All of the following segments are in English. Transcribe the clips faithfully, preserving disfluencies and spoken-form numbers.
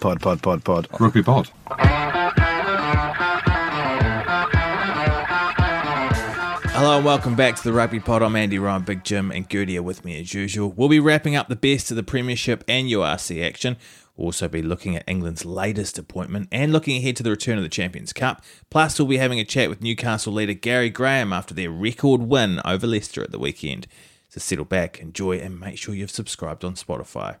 Pod, pod, pod, pod. Rugby pod. Hello and welcome back to the Rugby Pod. I'm Andy Rowe, Big Jim and Gertie are with me as usual. We'll be wrapping up the best of the Premiership and U R C action. We'll also be looking at England's latest appointment and looking ahead to the return of the Champions Cup. Plus, we'll be having a chat with Newcastle leader Gary Graham after their record win over Leicester at the weekend. So settle back, enjoy, and make sure you've subscribed on Spotify.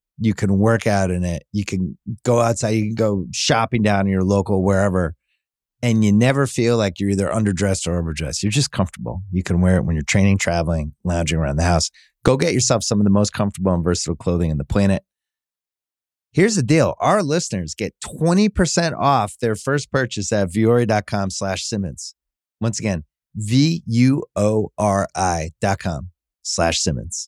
You can work out in it. You can go outside. You can go shopping down in your local, wherever. And you never feel like you're either underdressed or overdressed. You're just comfortable. You can wear it when you're training, traveling, lounging around the house. Go get yourself some of the most comfortable and versatile clothing on the planet. Here's the deal. Our listeners get twenty percent off their first purchase at vuori.com slash Simmons. Once again, V-U-O-R-I dot com slash Simmons.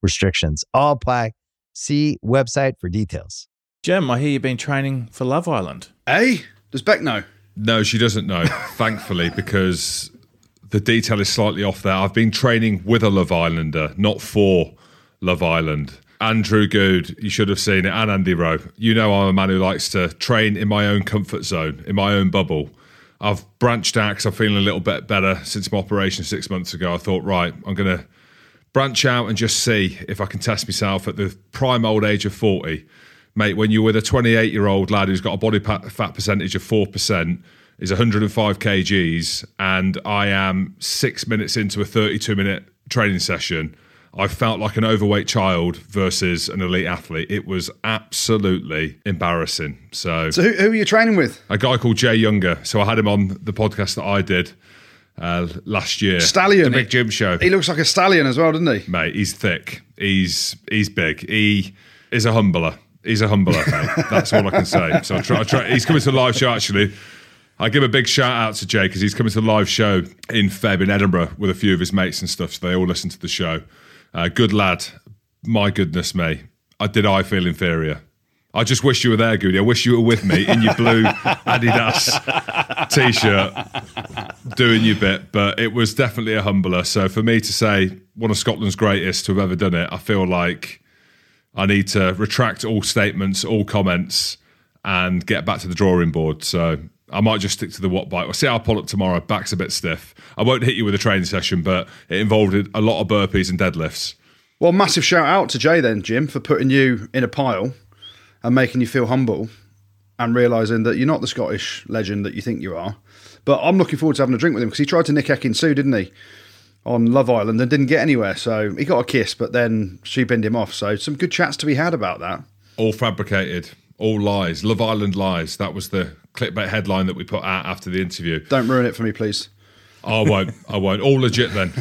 restrictions all apply. See website for details. Jim, I hear you've been training for Love Island. Eh? Does Beck know? No, she doesn't know, thankfully, because the detail is slightly off there. I've been training with a Love Islander, not for Love Island. Andrew Good, you should have seen it, and Andy Rowe. You know I'm a man who likes to train in my own comfort zone, in my own bubble. I've branched out because I'm feeling a little bit better since my operation six months ago. I thought, right, I'm going to branch out and just see if I can test myself at the prime old age of forty. Mate, when you're with a twenty-eight-year-old lad who's got a body fat percentage of four percent, is one hundred five kilograms, and I am six minutes into a thirty-two-minute training session, I felt like an overweight child versus an elite athlete. It was absolutely embarrassing. So, so who, who are you training with? A guy called Jay Younger. So I had him on the podcast that I did Uh, last year. Stallion. The Big Jim Show. He looks like a stallion as well, doesn't he? Mate, he's thick. He's he's big. He is a humbler. He's a humbler, mate. That's all I can say. So I try, I try, he's coming to the live show, actually. I give a big shout out to Jay because he's coming to the live show in Feb in Edinburgh with a few of his mates and stuff. So they all listen to the show. Uh, good lad. My goodness me. I, did I feel inferior? I just wish you were there, Goody. I wish you were with me in your blue Adidas T-shirt doing your bit. But it was definitely a humbler. So for me to say one of Scotland's greatest to have ever done it, I feel like I need to retract all statements, all comments, and get back to the drawing board. So I might just stick to the watt bike. We'll see how I pull up tomorrow. Back's a bit stiff. I won't hit you with a training session, but it involved a lot of burpees and deadlifts. Well, massive shout out to Jay then, Jim, for putting you in a pile and making you feel humble and realising that you're not the Scottish legend that you think you are. But I'm looking forward to having a drink with him because he tried to nick Ekin Sue, didn't he, on Love Island and didn't get anywhere. So he got a kiss, but then she binned him off. So some good chats to be had about that. All fabricated, all lies, Love Island lies. That was the clickbait headline that we put out after the interview. Don't ruin it for me, please. I won't, I won't. All legit then,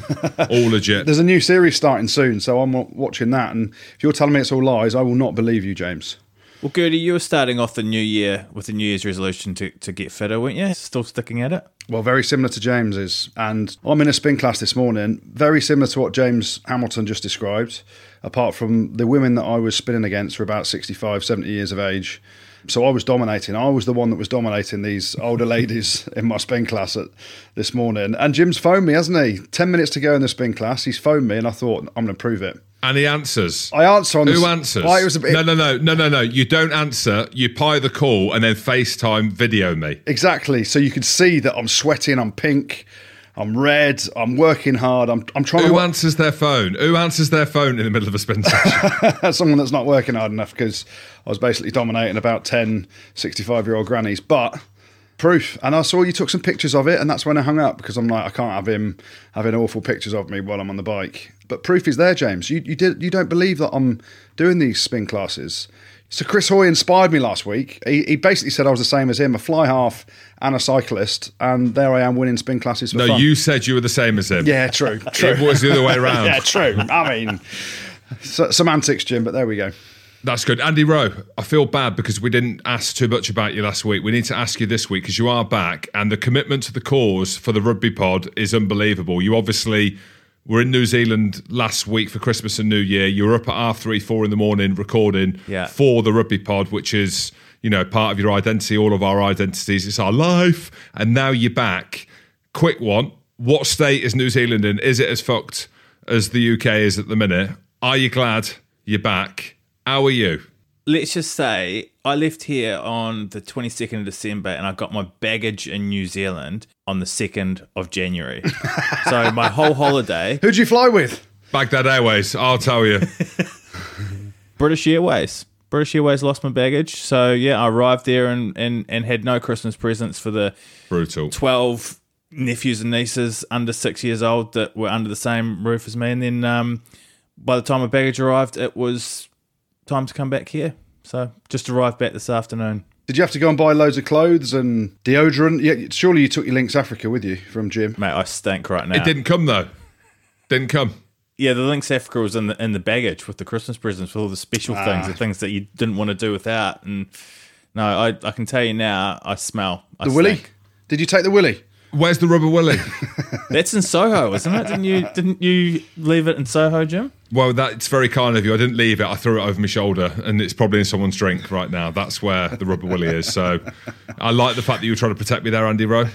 all legit. There's a new series starting soon, so I'm watching that. And if you're telling me it's all lies, I will not believe you, James. Well, Gertie, you were starting off the new year with a New Year's resolution to, to get fitter, weren't you? Still sticking at it? Well, very similar to James's. And I'm in a spin class this morning, very similar to what James Hamilton just described, apart from the women that I was spinning against were about sixty-five, seventy years of age. So I was dominating. I was the one that was dominating these older ladies in my spin class at, this morning. And Jim's phoned me, hasn't he? Ten minutes to go in the spin class. He's phoned me and I thought, I'm going to prove it. And he answers. I answer on the... Who answers? Oh, it was a bit... No, no, no, no, no, no. You don't answer. You pie the call and then FaceTime video me. Exactly. So you can see that I'm sweating, I'm pink, I'm red, I'm working hard, I'm I'm trying Who to... Who answers their phone? Who answers their phone in the middle of a spin session? Someone that's not working hard enough, because I was basically dominating about ten sixty-five-year-old grannies, but... Proof. And I saw you took some pictures of it, and that's when I hung up, because I'm like, I can't have him having awful pictures of me while I'm on the bike. But proof is there, James. You you did you don't believe that I'm doing these spin classes. So Chris Hoy inspired me last week. He, he basically said I was the same as him, a fly half and a cyclist, and there I am winning spin classes for no, fun. No, you said you were the same as him. Yeah, true. true. It was the other way around. Yeah, true. I mean, so, semantics, Jim, but there we go. That's good. Andy Rowe, I feel bad because we didn't ask too much about you last week. We need to ask you this week because you are back, and the commitment to the cause for the Rugby Pod is unbelievable. You obviously were in New Zealand last week for Christmas and New Year. You were up at half three, four in the morning recording yeah. for the Rugby Pod, which is, you know, part of your identity, all of our identities. It's our life. And now you're back. Quick one. What state is New Zealand in? Is it as fucked as the U K is at the minute? Are you glad you're back? How are you? Let's just say I left here on the twenty-second of December and I got my baggage in New Zealand on the second of January. So my whole holiday... Who'd you fly with? Baghdad Airways, I'll tell you. British Airways. British Airways lost my baggage. So, yeah, I arrived there and, and, and had no Christmas presents for the Brutal. twelve nephews and nieces under six years old that were under the same roof as me. And then um, by the time my baggage arrived, it was... time to come back here. So just arrived back this afternoon. Did you have to go and buy loads of clothes and deodorant? Yeah, surely you took your Lynx Africa with you from Jim. Mate, I stink right now. It didn't come though. Didn't come. Yeah, the Lynx Africa was in the in the baggage with the Christmas presents, with all the special ah. things, the things that you didn't want to do without. And no, I, I can tell you now, I smell. I the stink. Willy? Did you take the Willy? Where's the rubber willy? That's in Soho, isn't it? Didn't you didn't you leave it in Soho, Jim? Well, that's very kind of you. I didn't leave it. I threw it over my shoulder, and it's probably in someone's drink right now. That's where the rubber willy is. So I like the fact that you were trying to protect me there, Andy Rowe.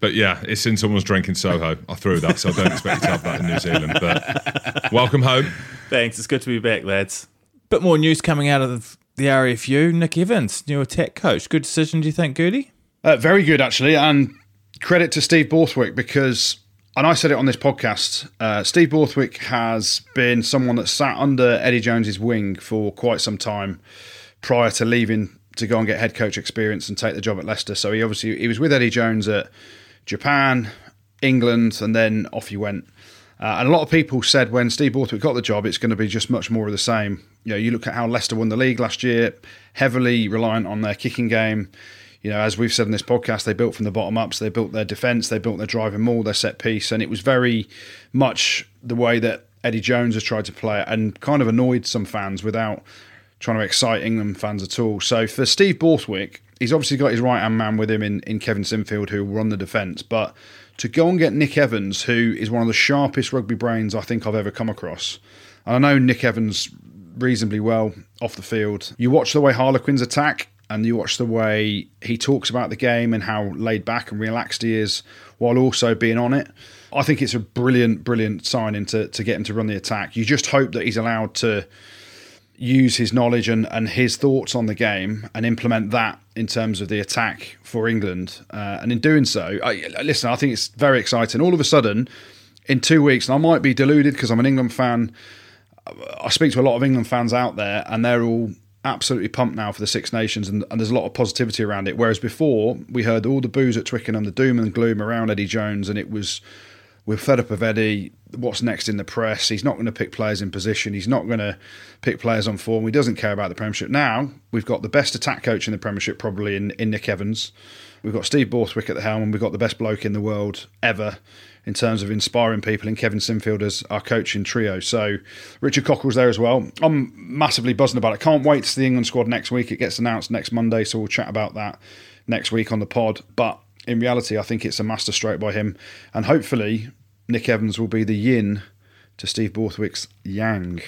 But yeah, it's in someone's drink in Soho. I threw that, so I don't expect you to have that in New Zealand. But welcome home. Thanks. It's good to be back, lads. Bit more news coming out of the R F U. Nick Evans, new attack coach. Good decision, do you think, Goody? Uh, very good, actually, and... credit to Steve Borthwick because, and I said it on this podcast, uh, Steve Borthwick has been someone that sat under Eddie Jones's wing for quite some time prior to leaving to go and get head coach experience and take the job at Leicester. So he obviously, he was with Eddie Jones at Japan, England, and then off he went. Uh, and a lot of people said when Steve Borthwick got the job, it's going to be just much more of the same. You know, you look at how Leicester won the league last year, heavily reliant on their kicking game. You know, as we've said in this podcast, they built from the bottom up, so they built their defence, they built their driving maul, their set piece, and it was very much the way that Eddie Jones has tried to play it and kind of annoyed some fans without trying to excite England fans at all. So for Steve Borthwick, he's obviously got his right-hand man with him in, in Kevin Sinfield, who will run the defence, but to go and get Nick Evans, who is one of the sharpest rugby brains I think I've ever come across, and I know Nick Evans reasonably well off the field. You watch the way Harlequins attack, and you watch the way he talks about the game and how laid back and relaxed he is while also being on it. I think it's a brilliant, brilliant signing to, to get him to run the attack. You just hope that he's allowed to use his knowledge and, and his thoughts on the game and implement that in terms of the attack for England. Uh, and in doing so, I, listen, I think it's very exciting. All of a sudden, in two weeks, and I might be deluded because I'm an England fan, I speak to a lot of England fans out there and they're all... absolutely pumped now for the Six Nations and, and there's a lot of positivity around it, whereas before we heard all the boos at Twickenham, the doom and gloom around Eddie Jones, and it was we're fed up of Eddie, what's next in the press, he's not going to pick players in position, he's not going to pick players on form, he doesn't care about the Premiership. Now we've got the best attack coach in the Premiership probably in, in Nick Evans, we've got Steve Borthwick at the helm, and we've got the best bloke in the world ever in terms of inspiring people, and Kevin Sinfield as our coaching trio. So Richard Cockle's there as well. I'm massively buzzing about it. Can't wait to see the England squad next week. It gets announced next Monday, so we'll chat about that next week on the pod. But in reality, I think it's a masterstroke by him. And hopefully, Nick Evans will be the yin to Steve Borthwick's yang,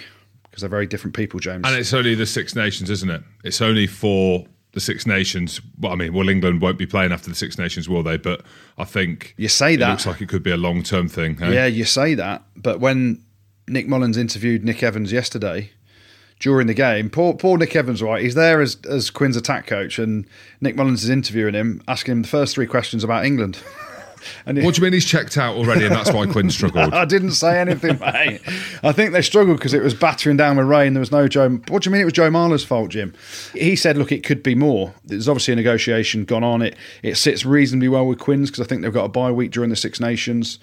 because they're very different people, James. And it's only the Six Nations, isn't it? It's only for... the Six Nations, well, I mean, well, England won't be playing after the Six Nations, will they? But I think you say that. It looks like it could be a long-term thing. Hey? Yeah, you say that. But when Nick Mullins interviewed Nick Evans yesterday during the game, poor, poor Nick Evans, right? He's there as, as Quinn's attack coach, and Nick Mullins is interviewing him, asking him the first three questions about England. And what do you mean he's checked out already and that's why Quinn struggled? I didn't say anything, mate. I think they struggled because it was battering down with rain. There was no Joe... What do you mean it was Joe Marler's fault, Jim? He said, look, it could be more. There's obviously a negotiation gone on. It it sits reasonably well with Quinn's because I think they've got a bye week during the Six Nations.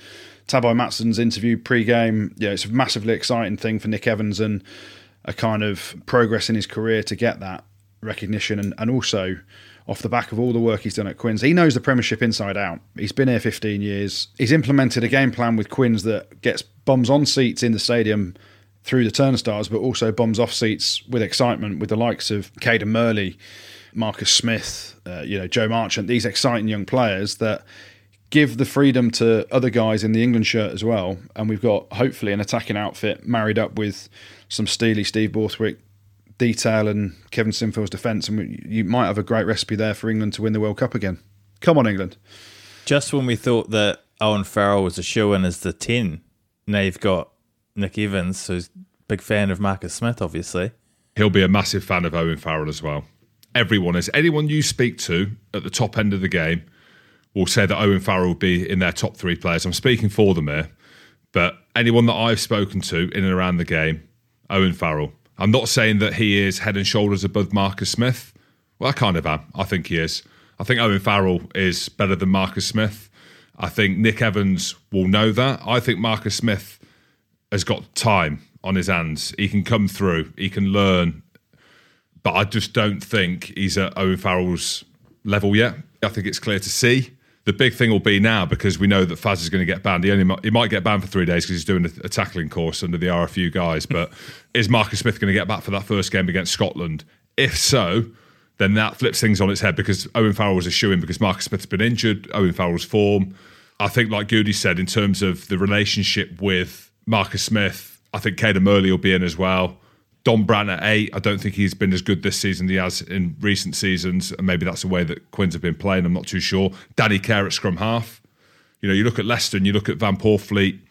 Tabai Matson's interview pre-game, you know, it's a massively exciting thing for Nick Evans and a kind of progress in his career to get that recognition and, and also... off the back of all the work he's done at Quinns. He knows the Premiership inside out. He's been here fifteen years. He's implemented a game plan with Quinns that gets bums on seats in the stadium through the turnstiles, but also bums off seats with excitement with the likes of Cadan Murley, Marcus Smith, uh, you know, Joe Marchant, these exciting young players that give the freedom to other guys in the England shirt as well. And we've got, hopefully, an attacking outfit married up with some steely Steve Borthwick detail and Kevin Sinfield's defence, and you might have a great recipe there for England to win the World Cup again. Come on, England. Just when we thought that Owen Farrell was a shoo-in as the ten, now you've got Nick Evans, who's a big fan of Marcus Smith, obviously. He'll be a massive fan of Owen Farrell as well. Everyone is. Anyone you speak to at the top end of the game will say that Owen Farrell will be in their top three players. I'm speaking for them here, but anyone that I've spoken to in and around the game, Owen Farrell. I'm not saying that he is head and shoulders above Marcus Smith. Well, I kind of am. I think he is. I think Owen Farrell is better than Marcus Smith. I think Nick Evans will know that. I think Marcus Smith has got time on his hands. He can come through. He can learn. But I just don't think he's at Owen Farrell's level yet. I think it's clear to see. The big thing will be now, because we know that Faz is going to get banned. He, only might, he might get banned for three days because he's doing a, a tackling course under the R F U guys. But is Marcus Smith going to get back for that first game against Scotland? If so, then that flips things on its head, because Owen Farrell was a shoo-in because Marcus Smith's been injured, Owen Farrell's form. I think, like Goody said, in terms of the relationship with Marcus Smith, I think Cadan Murley will be in as well. Don Brandt at eight, I don't think he's been as good this season as he has in recent seasons, and maybe that's the way that Quinns have been playing, I'm not too sure. Danny Kerr at scrum half. You know, you look at Leicester and you look at Van Poorfleet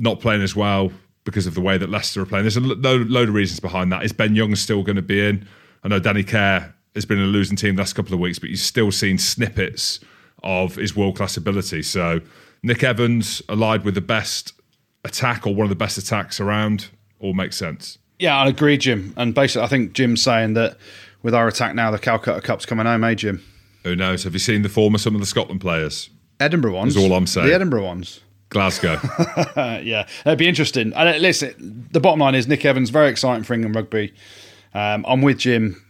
not playing as well because of the way that Leicester are playing. There's a load, load of reasons behind that. Is Ben Young still going to be in? I know Danny Kerr has been in a losing team the last couple of weeks, but you've still seen snippets of his world-class ability. So Nick Evans allied with the best attack, or one of the best attacks around, all makes sense. Yeah, I agree, Jim. And basically, I think Jim's saying that with our attack now, the Calcutta Cup's coming home, eh, Jim? Who knows? Have you seen the form of some of the Scotland players? Edinburgh ones. That's all I'm saying. The Edinburgh ones. Glasgow. Yeah, that'd be interesting. And listen, the bottom line is Nick Evans, very exciting for England rugby. Um, I'm with Jim.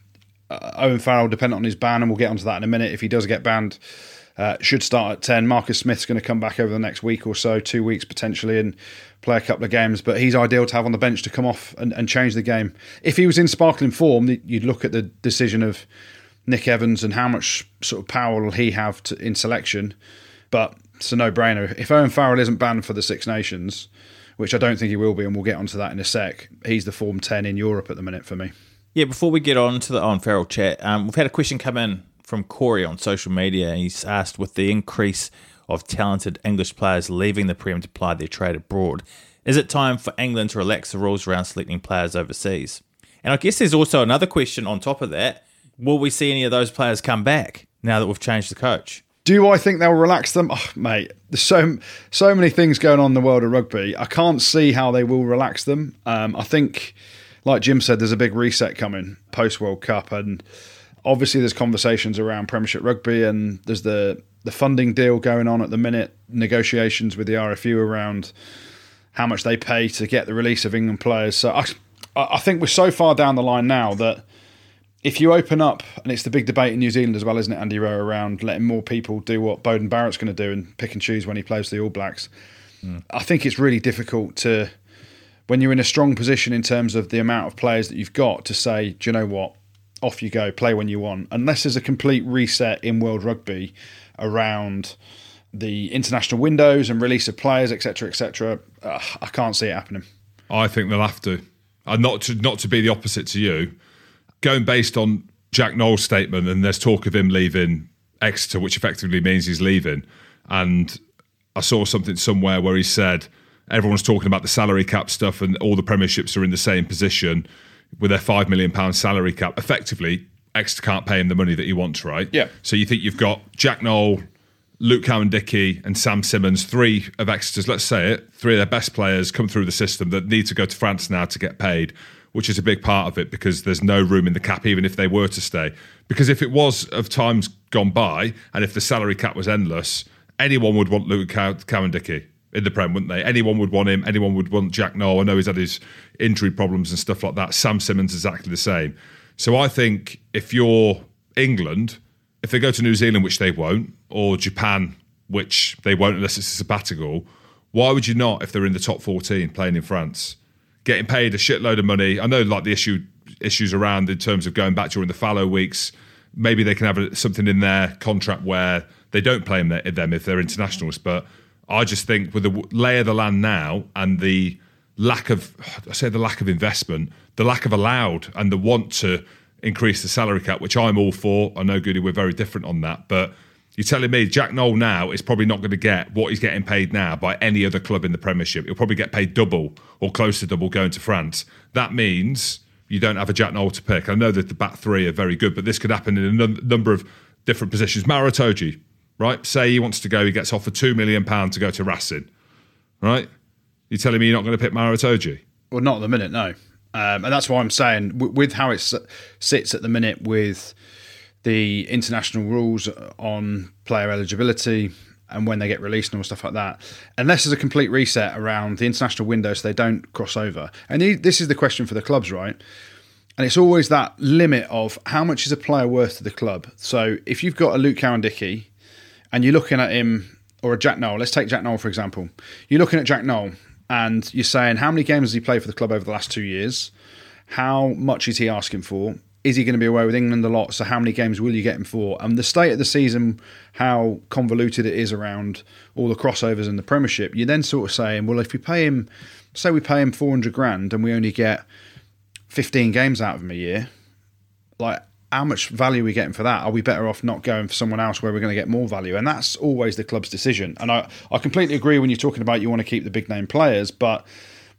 Uh, Owen Farrell, dependent on his ban, and we'll get onto that in a minute. If he does get banned, uh, should start at ten. Marcus Smith's going to come back over the next week or so, two weeks potentially, and play a couple of games, but he's ideal to have on the bench to come off and, and change the game. If he was in sparkling form, you'd look at the decision of Nick Evans and how much sort of power will he have to, in selection, but it's a no-brainer. If Owen Farrell isn't banned for the Six Nations, which I don't think he will be, and we'll get onto that in a sec, he's the form ten in Europe at the minute for me. Yeah, before we get on to the Owen Farrell chat, um, we've had a question come in from Corey on social media, and he's asked, with the increase of talented English players leaving the Prem to ply their trade abroad, is it time for England to relax the rules around selecting players overseas? And I guess there's also another question on top of that. Will we see any of those players come back now that we've changed the coach? Do I think they'll relax them? Oh, mate, there's so, so many things going on in the world of rugby. I can't see how they will relax them. Um, I think, like Jim said, there's a big reset coming post-World Cup, and obviously there's conversations around Premiership rugby, and there's the... the funding deal going on at the minute, negotiations with the R F U around how much they pay to get the release of England players. So I, I think we're so far down the line now that if you open up, and it's the big debate in New Zealand as well, isn't it, Andy Rowe, around letting more people do what Bowden Barrett's going to do and pick and choose when he plays the All Blacks. Mm. I think it's really difficult to, when you're in a strong position in terms of the amount of players that you've got, to say, do you know what, off you go, play when you want. Unless there's a complete reset in world rugby around the international windows and release of players, et cetera, et cetera. Uh, I can't see it happening. I think they'll have to. And not to, not to be the opposite to you, going based on Jack Nowell's statement, and there's talk of him leaving Exeter, which effectively means he's leaving. And I saw something somewhere where he said, everyone's talking about the salary cap stuff and all the premierships are in the same position with their five million pounds salary cap. Effectively, Exeter can't pay him the money that he wants, right? Yeah. So you think you've got Jack Nowell, Luke Cowan-Dickie and Sam Simmonds, three of Exeter's, let's say it, three of their best players come through the system that need to go to France now to get paid, which is a big part of it because there's no room in the cap, even if they were to stay. Because if it was of times gone by and if the salary cap was endless, anyone would want Luke Cowan-Dickie in the Prem, wouldn't they? Anyone would want him. Anyone would want Jack Nowell. I know he's had his injury problems and stuff like that. Sam Simmonds is exactly the same. So I think if you're England, if they go to New Zealand, which they won't, or Japan, which they won't unless it's a sabbatical, why would you not if they're in the top fourteen playing in France? Getting paid a shitload of money. I know like the issue issues around in terms of going back during the fallow weeks. Maybe they can have something in their contract where they don't play them if they're internationals. But I just think with the lay of the land now and the lack of, I say the lack of investment, the lack of allowed and the want to increase the salary cap, which I'm all for. I know, Goody, we're very different on that. But you're telling me Jack Nowell now is probably not going to get what he's getting paid now by any other club in the Premiership. He'll probably get paid double or close to double going to France. That means you don't have a Jack Nowell to pick. I know that the back three are very good, but this could happen in a n- number of different positions. Maro Itoje, right? Say he wants to go, he gets offered two million pounds to go to Racing, right? You're telling me you're not going to pick Maro Itoje? Well, not at the minute, no. Um, and that's why I'm saying, w- with how it s- sits at the minute with the international rules on player eligibility and when they get released and all stuff like that, unless there's a complete reset around the international window so they don't cross over. And this is the question for the clubs, right? And it's always that limit of how much is a player worth to the club. So if you've got a Luke Cowan-Dickie and you're looking at him, or a Jack Nowell, let's take Jack Nowell for example. You're looking at Jack Nowell and you're saying, how many games has he played for the club over the last two years? How much is he asking for? Is he going to be away with England a lot? So how many games will you get him for? And the state of the season, how convoluted it is around all the crossovers in the Premiership, you're then sort of saying, well, if we pay him, say we pay him four hundred grand and we only get fifteen games out of him a year, like how much value are we getting for that? Are we better off not going for someone else where we're going to get more value? And that's always the club's decision. And I, I completely agree when you're talking about you want to keep the big name players, but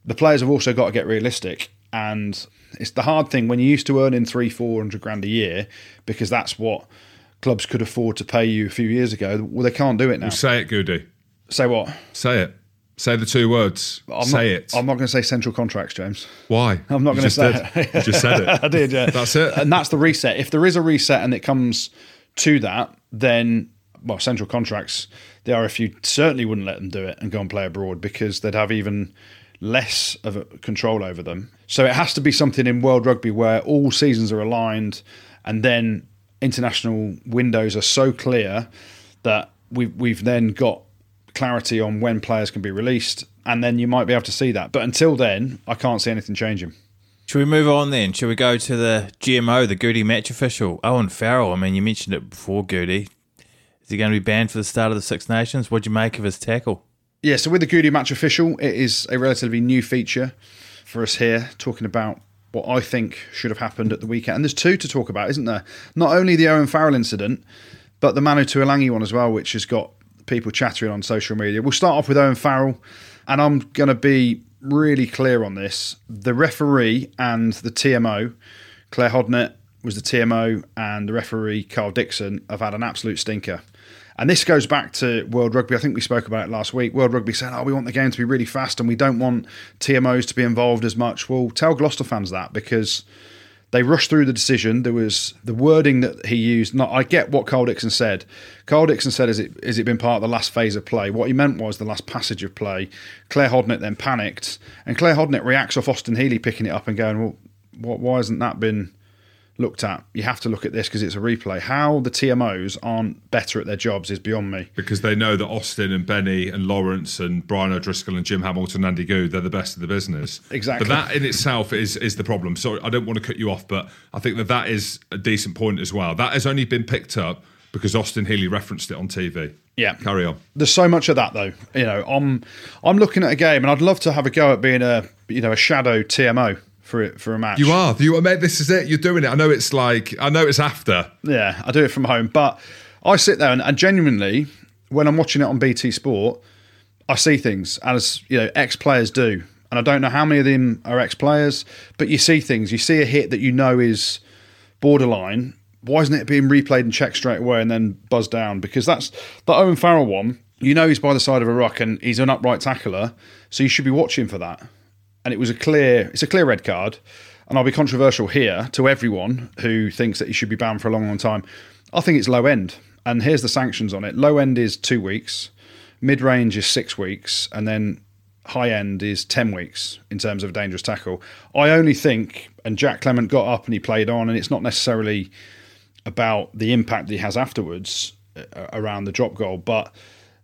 the players have also got to get realistic. And it's the hard thing when you're used to earning three, four hundred grand a year, because that's what clubs could afford to pay you a few years ago. Well, they can't do it now. Well, say it, Goody. Say what? Say it. Say the two words. I'm say not, it. I'm not going to say central contracts, James. Why? I'm not going to say did. it. You just said it. I did, yeah. That's it. And that's the reset. If there is a reset and it comes to that, then, well, central contracts, the R F U certainly wouldn't let them do it and go and play abroad because they'd have even less of a control over them. So it has to be something in world rugby where all seasons are aligned and then international windows are so clear that we've, we've then got clarity on when players can be released, and then you might be able to see that. But until then, I can't see anything changing. Should we move on then? Should we go to the G M O, the Goody match official, Owen Farrell? I mean, you mentioned it before, Goody. Is he going to be banned for the start of the Six Nations? What do you make of his tackle? Yeah, so with the Goody match official, it is a relatively new feature for us here, talking about what I think should have happened at the weekend. And there's two to talk about, isn't there? Not only the Owen Farrell incident, but the Manu Tuilagi one as well, which has got people chattering on social media. We'll start off with Owen Farrell, and I'm going to be really clear on this. The referee and the T M O, Claire Hodnett was the T M O, and the referee, Carl Dixon, have had an absolute stinker. And this goes back to World Rugby. I think we spoke about it last week. World Rugby saying, oh, we want the game to be really fast and we don't want T M Os to be involved as much. Well, tell Gloucester fans that, because they rushed through the decision. There was the wording that he used. Not, I get what Carl Dixon said. Carl Dixon said, has it, has it been part of the last phase of play? What he meant was the last passage of play. Claire Hodnett then panicked. And Claire Hodnett reacts off Austin Healy picking it up and going, well, what, why hasn't that been looked at? You have to look at this because it's a replay. How the T M Os aren't better at their jobs is beyond me. Because they know that Austin and Benny and Lawrence and Brian O'Driscoll and Jim Hamilton and Andy Goode, they're the best in the business. Exactly. But that in itself is is the problem. Sorry, I don't want to cut you off, but I think that that is a decent point as well. That has only been picked up because Austin Healy referenced it on T V. Yeah. Carry on. There's so much of that though. You know, I'm I'm looking at a game and I'd love to have a go at being a you know a shadow T M O. For it, for a match, you are. You, mate, this is it. You're doing it. I know it's like. I know it's after. Yeah, I do it from home, but I sit there and, and genuinely, when I'm watching it on B T Sport, I see things as you know ex-players do, and I don't know how many of them are ex-players, but you see things. You see a hit that you know is borderline, why isn't it being replayed and checked straight away and then buzzed down? Because that's the Owen Farrell one. You know he's by the side of a rock and he's an upright tackler, so you should be watching for that. And it was a clear, it's a clear red card. And I'll be controversial here to everyone who thinks that he should be banned for a long, long time. I think it's low end. And here's the sanctions on it. Low end is two weeks, mid-range is six weeks, and then high end is ten weeks in terms of a dangerous tackle. I only think, and Jack Clement got up and he played on, and it's not necessarily about the impact that he has afterwards around the drop goal. But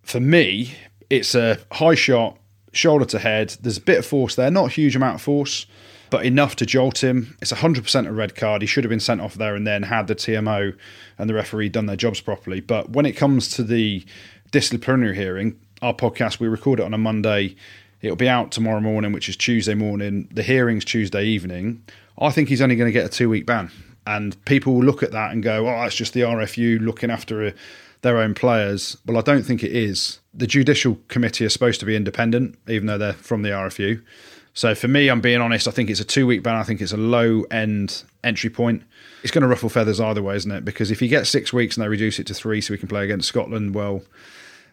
for me, it's a high shot, shoulder to head. There's a bit of force there, not a huge amount of force, but enough to jolt him. It's one hundred percent a red card. He should have been sent off there and then, had the T M O and the referee done their jobs properly. But when it comes to the disciplinary hearing, our podcast, we record it on a Monday. It'll be out tomorrow morning, which is Tuesday morning. The hearing's Tuesday evening. I think he's only going to get a two-week ban. And people will look at that and go, oh, it's just the R F U looking after a, their own players. Well, I don't think it is. The Judicial Committee is supposed to be independent, even though they're from the R F U. So for me, I'm being honest, I think it's a two-week ban. I think it's a low-end entry point. It's going to ruffle feathers either way, isn't it? Because if he gets six weeks and they reduce it to three so he can play against Scotland, well,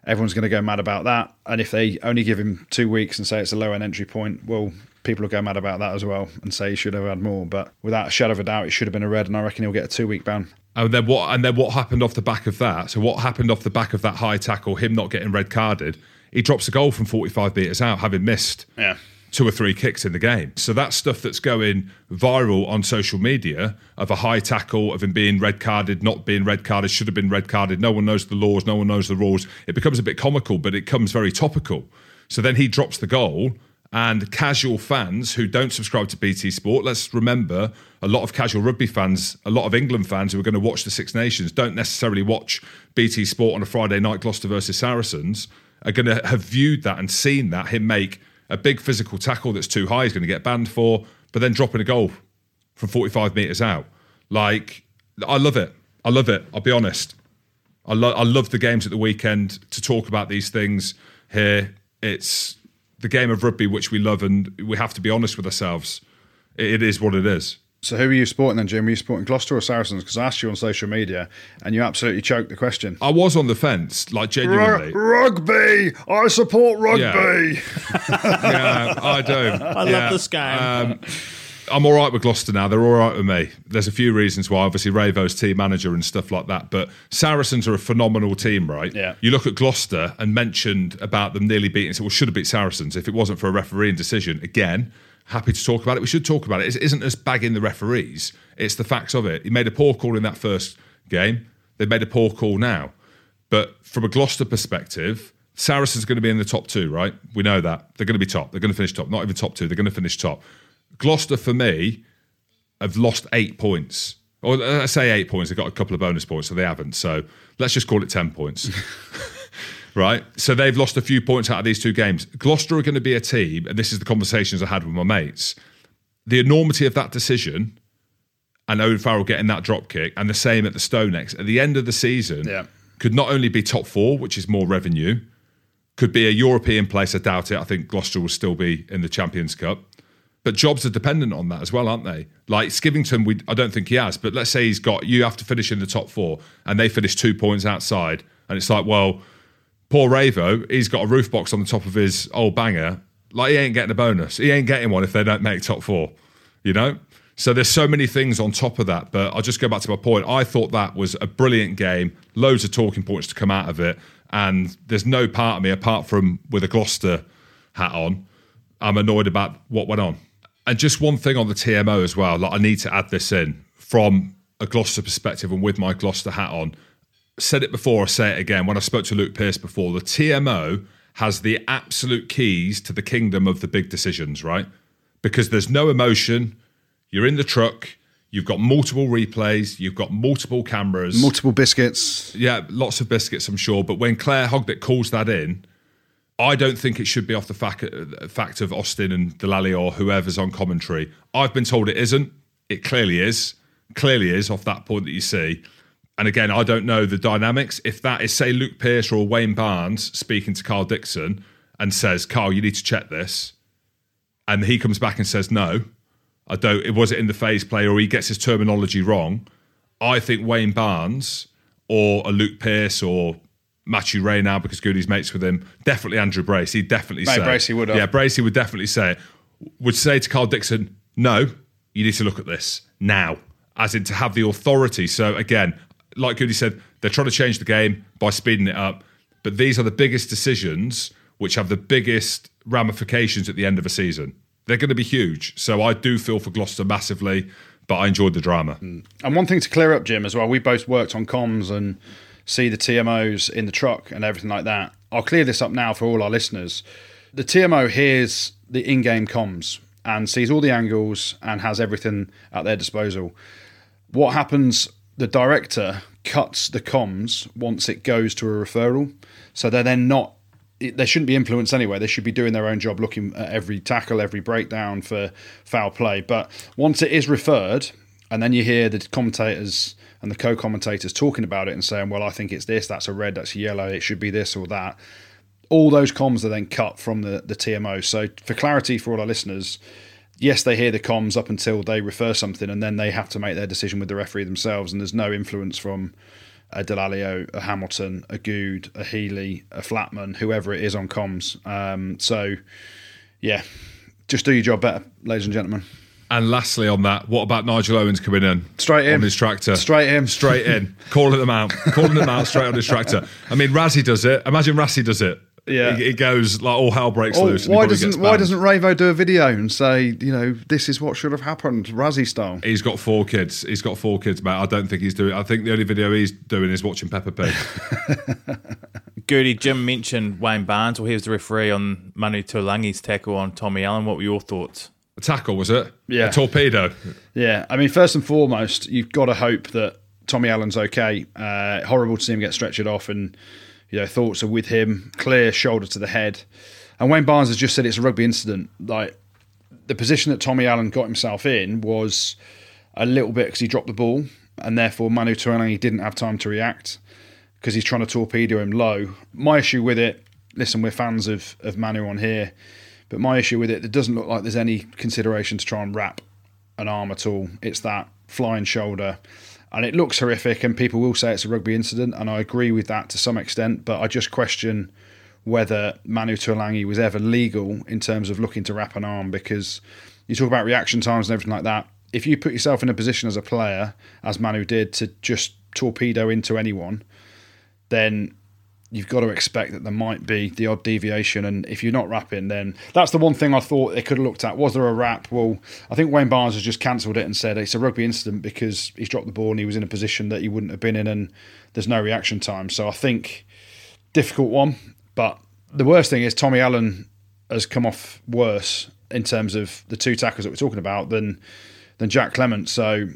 everyone's going to go mad about that. And if they only give him two weeks and say it's a low-end entry point, well, people will go mad about that as well and say he should have had more. But without a shadow of a doubt, it should have been a red, and I reckon he'll get a two-week ban. And then what? And then what happened off the back of that? So what happened off the back of that high tackle, him not getting red-carded? He drops a goal from forty-five metres out, having missed... yeah. two or three kicks in the game. So that's stuff that's going viral on social media of a high tackle, of him being red carded, not being red carded, should have been red carded. No one knows the laws, no one knows the rules. It becomes a bit comical, but it comes very topical. So then he drops the goal, and casual fans who don't subscribe to B T Sport, let's remember a lot of casual rugby fans, a lot of England fans who are going to watch the Six Nations, don't necessarily watch B T Sport on a Friday night, Gloucester versus Saracens, are going to have viewed that and seen that, him make a big physical tackle that's too high, he's going to get banned for, but then dropping a goal from forty-five metres out. Like, I love it. I love it. I'll be honest. I, lo- I love the games at the weekend to talk about these things here. It's the game of rugby, which we love, and we have to be honest with ourselves. It, it is what it is. So who are you supporting then, Jim? Were you supporting Gloucester or Saracens? Because I asked you on social media and you absolutely choked the question. I was on the fence, like genuinely. R- rugby! I support rugby! Yeah, yeah I do. I yeah. love the scam. Um, I'm all right with Gloucester now. They're all right with me. There's a few reasons why. Obviously, Ravo's team manager and stuff like that. But Saracens are a phenomenal team, right? Yeah. You look at Gloucester and mentioned about them nearly beating, so well, should have beat Saracens if it wasn't for a refereeing decision. Again, happy to talk about it. We should talk about it. It isn't us bagging the referees. It's the facts of it. He made a poor call in that first game. They've made a poor call now. But from a Gloucester perspective, Saracens are going to be in the top two, right? We know that. They're going to be top. They're going to finish top. Not even top two. They're going to finish top. Gloucester, for me, have lost eight points. Or let's say eight points. They've got a couple of bonus points, so they haven't. So let's just call it ten points. Right? So they've lost a few points out of these two games. Gloucester are going to be a team, and this is the conversations I had with my mates, the enormity of that decision and Owen Farrell getting that drop kick, and the same at the Stonex, at the end of the season, yeah. could not only be top four, which is more revenue, could be a European place. I doubt it. I think Gloucester will still be in the Champions Cup. But jobs are dependent on that as well, aren't they? Like Skivington, we, I don't think he has, but let's say he's got, you have to finish in the top four, and they finish two points outside. And it's like, well... poor Ravo, he's got a roof box on the top of his old banger. Like, he ain't getting a bonus. He ain't getting one if they don't make top four, you know? So there's so many things on top of that. But I'll just go back to my point. I thought that was a brilliant game. Loads of talking points to come out of it. And there's no part of me, apart from with a Gloucester hat on, I'm annoyed about what went on. And just one thing on the T M O as well. Like, I need to add this in from a Gloucester perspective and with my Gloucester hat on. Said it before, I say it again. When I spoke to Luke Pearce before, the T M O has the absolute keys to the kingdom of the big decisions, right? Because there's no emotion. You're in the truck. You've got multiple replays. You've got multiple cameras. Multiple biscuits. Yeah, lots of biscuits, I'm sure. But when Claire Hodnett calls that in, I don't think it should be off the fact, fact of Austin and Delally or whoever's on commentary. I've been told it isn't. It clearly is. Clearly is off that point that you see. And again, I don't know the dynamics. If that is, say, Luke Pearce or Wayne Barnes speaking to Carl Dixon and says, Carl, you need to check this. And he comes back and says, no, I don't. It was it in the phase play, or he gets his terminology wrong. I think Wayne Barnes or a Luke Pearce or Matthew Ray now because Goody's mates with him, definitely Andrew Brace. He'd definitely Mate, say Bracey would have. Yeah, Bracey would definitely say it. Would say to Carl Dixon, no, you need to look at this now, as in to have the authority. So again, like Goody said, they're trying to change the game by speeding it up. But these are the biggest decisions which have the biggest ramifications at the end of a season. They're going to be huge. So I do feel for Gloucester massively, but I enjoyed the drama. Mm. And one thing to clear up, Jim, as well, we both worked on comms and see the T M Os in the truck and everything like that. I'll clear this up now for all our listeners. The T M O hears the in-game comms and sees all the angles and has everything at their disposal. What happens, the director cuts the comms once it goes to a referral. So they're then not, they shouldn't be influenced anyway. They should be doing their own job, looking at every tackle, every breakdown for foul play. But once it is referred, and then you hear the commentators and the co-commentators talking about it and saying, well, I think it's this, that's a red, that's a yellow, it should be this or that. All those comms are then cut from the, the T M O. So for clarity for all our listeners, yes, they hear the comms up until they refer something, and then they have to make their decision with the referee themselves, and there's no influence from a Delalio, a Hamilton, a Good, a Healy, a Flatman, whoever it is on comms. Um, so, yeah, just do your job better, ladies and gentlemen. And lastly on that, what about Nigel Owens coming in? Straight in. On his tractor. Straight in. Straight in. Calling them out. Calling them out straight on his tractor. I mean, Razzie does it. Imagine Razzie does it. Yeah, it goes like all hell breaks oh, loose. And why doesn't Why doesn't Ravo do a video and say, you know, this is what should have happened, Razzie style? He's got four kids. He's got four kids, mate. I don't think he's doing. I think the only video he's doing is watching Peppa Pig. Goody, Jim mentioned Wayne Barnes. Well, he was the referee on Manu Tuilagi's tackle on Tommy Allen. What were your thoughts? A tackle, was it? Yeah, a torpedo. Yeah, I mean, first and foremost, you've got to hope that Tommy Allen's okay. Uh, horrible to see him get stretchered off and. You know, thoughts are with him, clear shoulder to the head. And Wayne Barnes has just said it's a rugby incident. Like, the position that Tommy Allen got himself in was a little bit because he dropped the ball, and therefore Manu Tuilagi didn't have time to react because he's trying to torpedo him low. My issue with it, listen, we're fans of, of Manu on here, but my issue with it, it doesn't look like there's any consideration to try and wrap an arm at all. It's that flying shoulder. And it looks horrific, and people will say it's a rugby incident, and I agree with that to some extent, but I just question whether Manu Tuilagi was ever legal in terms of looking to wrap an arm, because you talk about reaction times and everything like that. If you put yourself in a position as a player, as Manu did, to just torpedo into anyone, then you've got to expect that there might be the odd deviation, and if you're not wrapping, then that's the one thing I thought they could have looked at. Was there a wrap? Well, I think Wayne Barnes has just cancelled it and said it's a rugby incident because he's dropped the ball and he was in a position that he wouldn't have been in, and there's no reaction time. So I think, difficult one, but the worst thing is Tommy Allen has come off worse in terms of the two tackles that we're talking about than than Jack Clement. So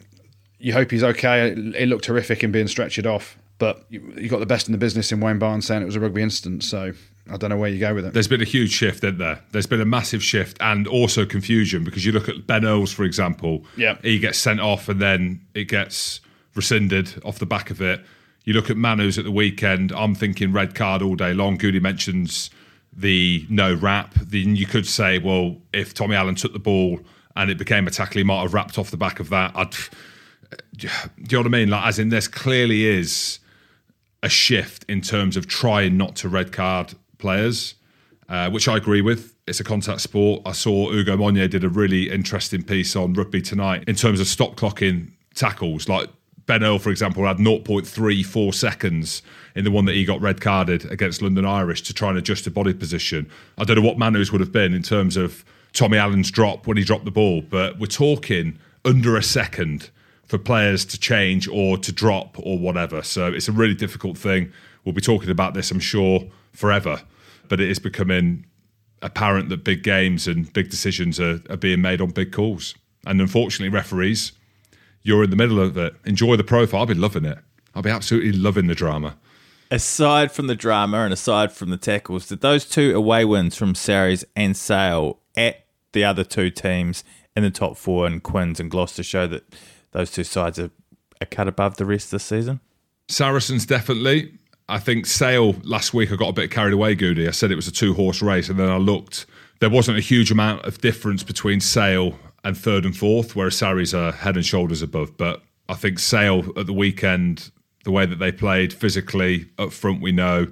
you hope he's okay. It looked horrific in being stretchered off. But you got the best in the business in Wayne Barnes saying it was a rugby incident, so I don't know where you go with it. There's been a huge shift, isn't there? There's been a massive shift and also confusion, because you look at Ben Earls, for example. Yeah. He gets sent off and then it gets rescinded off the back of it. You look at Manu's at the weekend, I'm thinking red card all day long. Goody mentions the no wrap. Then you could say, well, if Tommy Allen took the ball and it became a tackle, he might have wrapped off the back of that. I'd, do you know what I mean? Like, as in, this clearly is a shift in terms of trying not to red card players, uh, which I agree with. It's a contact sport. I saw Hugo Monier did a really interesting piece on Rugby Tonight in terms of stop clocking tackles. Like Ben Earl, for example, had zero point three four seconds in the one that he got red carded against London Irish to try and adjust the body position. I don't know what Manu's would have been in terms of Tommy Allen's drop when he dropped the ball, but we're talking under a second for players to change or to drop or whatever. So it's a really difficult thing. We'll be talking about this, I'm sure, forever. But it is becoming apparent that big games and big decisions are, are being made on big calls. And unfortunately, referees, you're in the middle of it. Enjoy the profile. I'll be loving it. I'll be absolutely loving the drama. Aside from the drama and aside from the tackles, did those two away wins from Sarries and Sale at the other two teams in the top four in Quins and Gloucester show that those two sides are a cut above the rest this season? Saracens, definitely. I think Sale last week, I got a bit carried away, Goody. I said it was a two-horse race, and then I looked. There wasn't a huge amount of difference between Sale and third and fourth, whereas Sarries are head and shoulders above. But I think Sale at the weekend, the way that they played physically up front, we know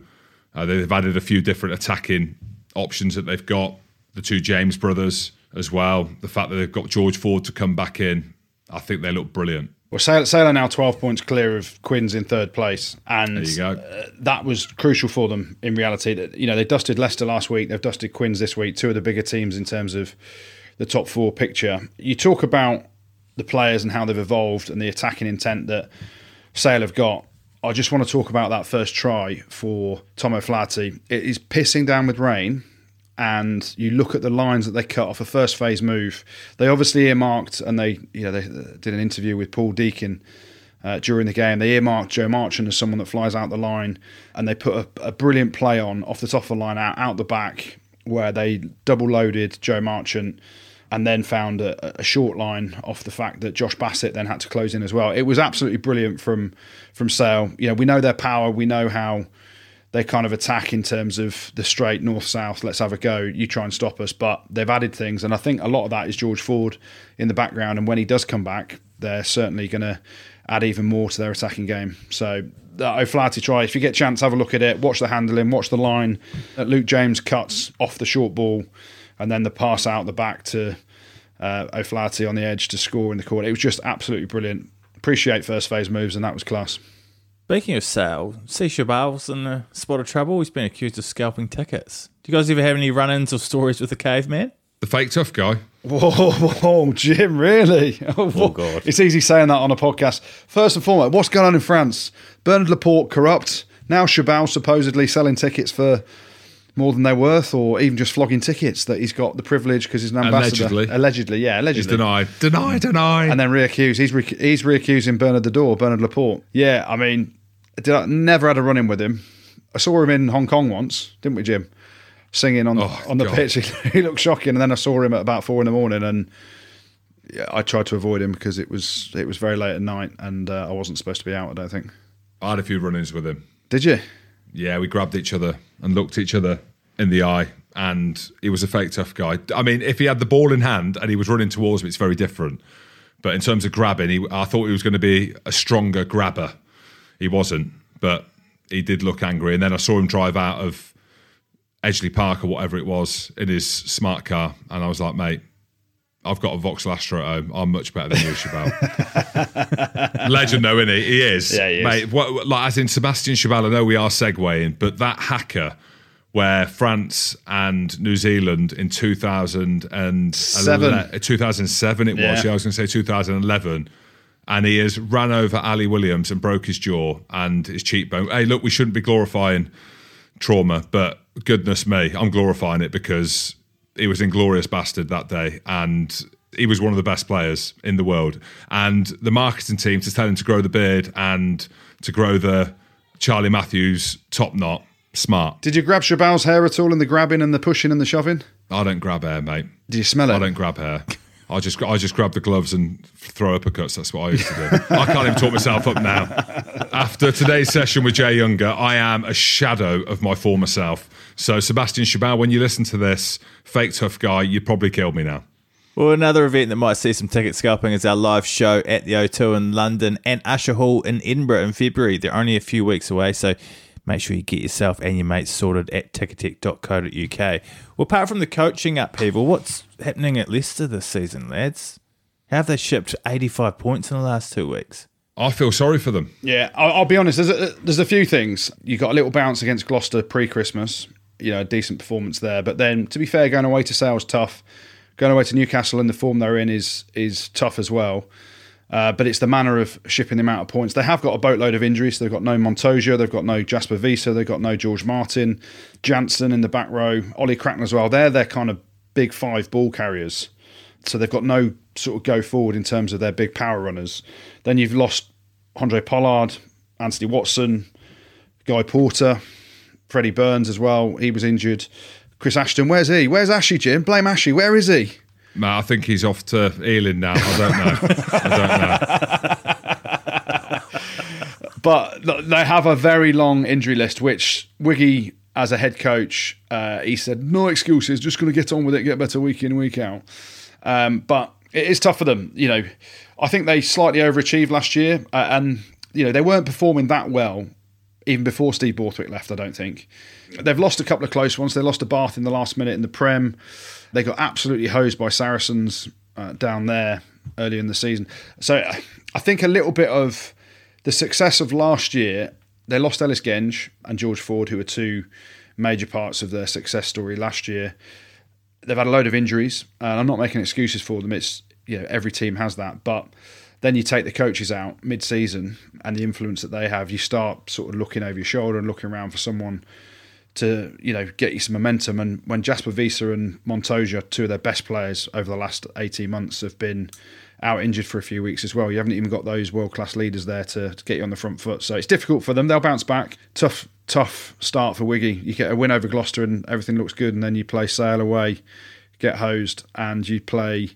uh, they've added a few different attacking options that they've got. The two James brothers as well. The fact that they've got George Ford to come back in, I think they look brilliant. Well, Sale, Sale are now twelve points clear of Quins in third place, and there you go. Uh, that was crucial for them in reality. You know, they dusted Leicester last week, they've dusted Quins this week, two of the bigger teams in terms of the top four picture. You talk about the players and how they've evolved and the attacking intent that Sale have got. I just want to talk about that first try for Tom O'Flaherty. It is pissing down with rain, and you look at the lines that they cut off a first phase move. They obviously earmarked, and they, you know, they did an interview with Paul Deacon uh, during the game. They earmarked Joe Marchant as someone that flies out the line, and they put a, a brilliant play on off the top of the line out out the back, where they double loaded Joe Marchant, and then found a, a short line off the fact that Josh Bassett then had to close in as well. It was absolutely brilliant from from Sale. You know, we know their power. We know how they kind of attack in terms of the straight north-south, let's have a go, you try and stop us, but they've added things, and I think a lot of that is George Ford in the background, and when he does come back, they're certainly going to add even more to their attacking game. So that O'Flaherty try, if you get a chance, have a look at it, watch the handling, watch the line that Luke James cuts off the short ball, and then the pass out the back to uh, O'Flaherty on the edge to score in the corner. It was just absolutely brilliant. Appreciate first phase moves, and that was class. Speaking of Sale, see Chabal's in a spot of trouble. He's been accused of scalping tickets. Do you guys ever have any run-ins or stories with the caveman? The fake tough guy. Whoa, whoa, Jim, really? Oh, oh God. It's easy saying that on a podcast. First and foremost, what's going on in France? Bernard Laporte corrupt. Now Chabal supposedly selling tickets for more than they're worth, or even just flogging tickets that he's got the privilege because he's an ambassador. Allegedly. Allegedly, yeah, allegedly. He's denied. Deny, deny. And then reaccused. He's, re- he's reaccusing Bernard the Door, Bernard Laporte. Yeah, I mean... Did I never had a run in with him? I saw him in Hong Kong once, didn't we, Jim? Singing on oh, on the God. pitch, he looked shocking. And then I saw him at about four in the morning, and yeah, I tried to avoid him because it was it was very late at night, and uh, I wasn't supposed to be out. I don't think. I had a few run-ins with him. Did you? Yeah, we grabbed each other and looked each other in the eye, and he was a fake tough guy. I mean, if he had the ball in hand and he was running towards me, it's very different. But in terms of grabbing, he, I thought he was going to be a stronger grabber. He wasn't, but he did look angry. And then I saw him drive out of Edgeley Park or whatever it was in his smart car. And I was like, mate, I've got a Vauxhall Astra at home. I'm much better than you, Chabal. Legend, though, isn't he? He is. Yeah, he mate, is. What, like, as in Sébastien Chabal, I know we are segueing, but that hacker where France and New Zealand in two thousand seven it yeah. was. Yeah, I was going to say two thousand eleven. And he has ran over Ali Williams and broke his jaw and his cheekbone. Hey, look, we shouldn't be glorifying trauma, but goodness me, I'm glorifying it because he was an inglorious bastard that day, and he was one of the best players in the world. And the marketing team to tell him to grow the beard and to grow the Charlie Matthews top knot, smart. Did you grab Chabal's hair at all in the grabbing and the pushing and the shoving? I don't grab hair, mate. Did you smell it? I don't grab hair. I just I just grab the gloves and throw uppercuts. That's what I used to do. I can't even talk myself up now. After today's session with Jay Younger, I am a shadow of my former self. So, Sébastien Chabal, when you listen to this, fake tough guy, you'd probably kill me now. Well, another event that might see some ticket scalping is our live show at the O two in London and Usher Hall in Edinburgh in February. They're only a few weeks away, so make sure you get yourself and your mates sorted at ticketech dot co dot U K. Well, apart from the coaching upheaval, what's happening at Leicester this season, lads? How have they shipped eighty-five points in the last two weeks? I feel sorry for them. Yeah, I'll, I'll be honest. There's a, there's a few things. You got a little bounce against Gloucester pre-Christmas. You know, a decent performance there. But then, to be fair, going away to Sale's tough. Going away to Newcastle in the form they're in is is tough as well. Uh, but it's the manner of shipping the amount of points. They have got a boatload of injuries. They've got no Montoya, they've got no Jasper Visa, they've got no George Martin, Jansen in the back row, Ollie Cracknell as well. They're their kind of big five ball carriers. So they've got no sort of go forward in terms of their big power runners. Then you've lost Andre Pollard, Anthony Watson, Guy Porter, Freddie Burns as well. He was injured. Chris Ashton, where's he? Where's Ashley, Jim? Blame Ashley. Where is he? Mate, I think he's off to Ealing now. I don't know. I don't know. But they have a very long injury list, which Wiggy, as a head coach, uh, he said, no excuses, just going to get on with it, get better week in, week out. Um, but it is tough for them. You know, I think they slightly overachieved last year, uh, and you know they weren't performing that well even before Steve Borthwick left. I don't think they've lost a couple of close ones. They lost to Bath in the last minute in the Prem. They got absolutely hosed by Saracens uh, down there earlier in the season. So I think a little bit of the success of last year, they lost Ellis Genge and George Ford, who were two major parts of their success story last year. They've had a load of injuries, and I'm not making excuses for them. It's, you know, every team has that, but then you take the coaches out mid-season and the influence that they have, you start sort of looking over your shoulder and looking around for someone to, you know, get you some momentum. And when Jasper Visa and Montoya, two of their best players over the last eighteen months, have been out injured for a few weeks as well, you haven't even got those world-class leaders there to, to get you on the front foot. So it's difficult for them. They'll bounce back. Tough, tough start for Wiggy. You get a win over Gloucester and everything looks good, and then you play Sale away, get hosed, and you play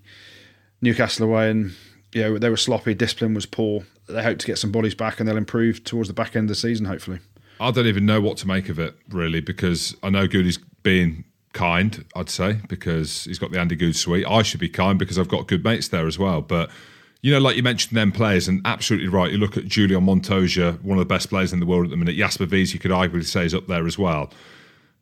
Newcastle away, and you know, they were sloppy, discipline was poor. They hope to get some bodies back and they'll improve towards the back end of the season, hopefully. I don't even know what to make of it, really, because I know Goody's being kind, I'd say, because he's got the Andy Goode suite. I should be kind because I've got good mates there as well. But, you know, like you mentioned them players, and absolutely right, you look at Julian Montoya, one of the best players in the world at the minute. Jasper Vise, you could arguably say, is up there as well.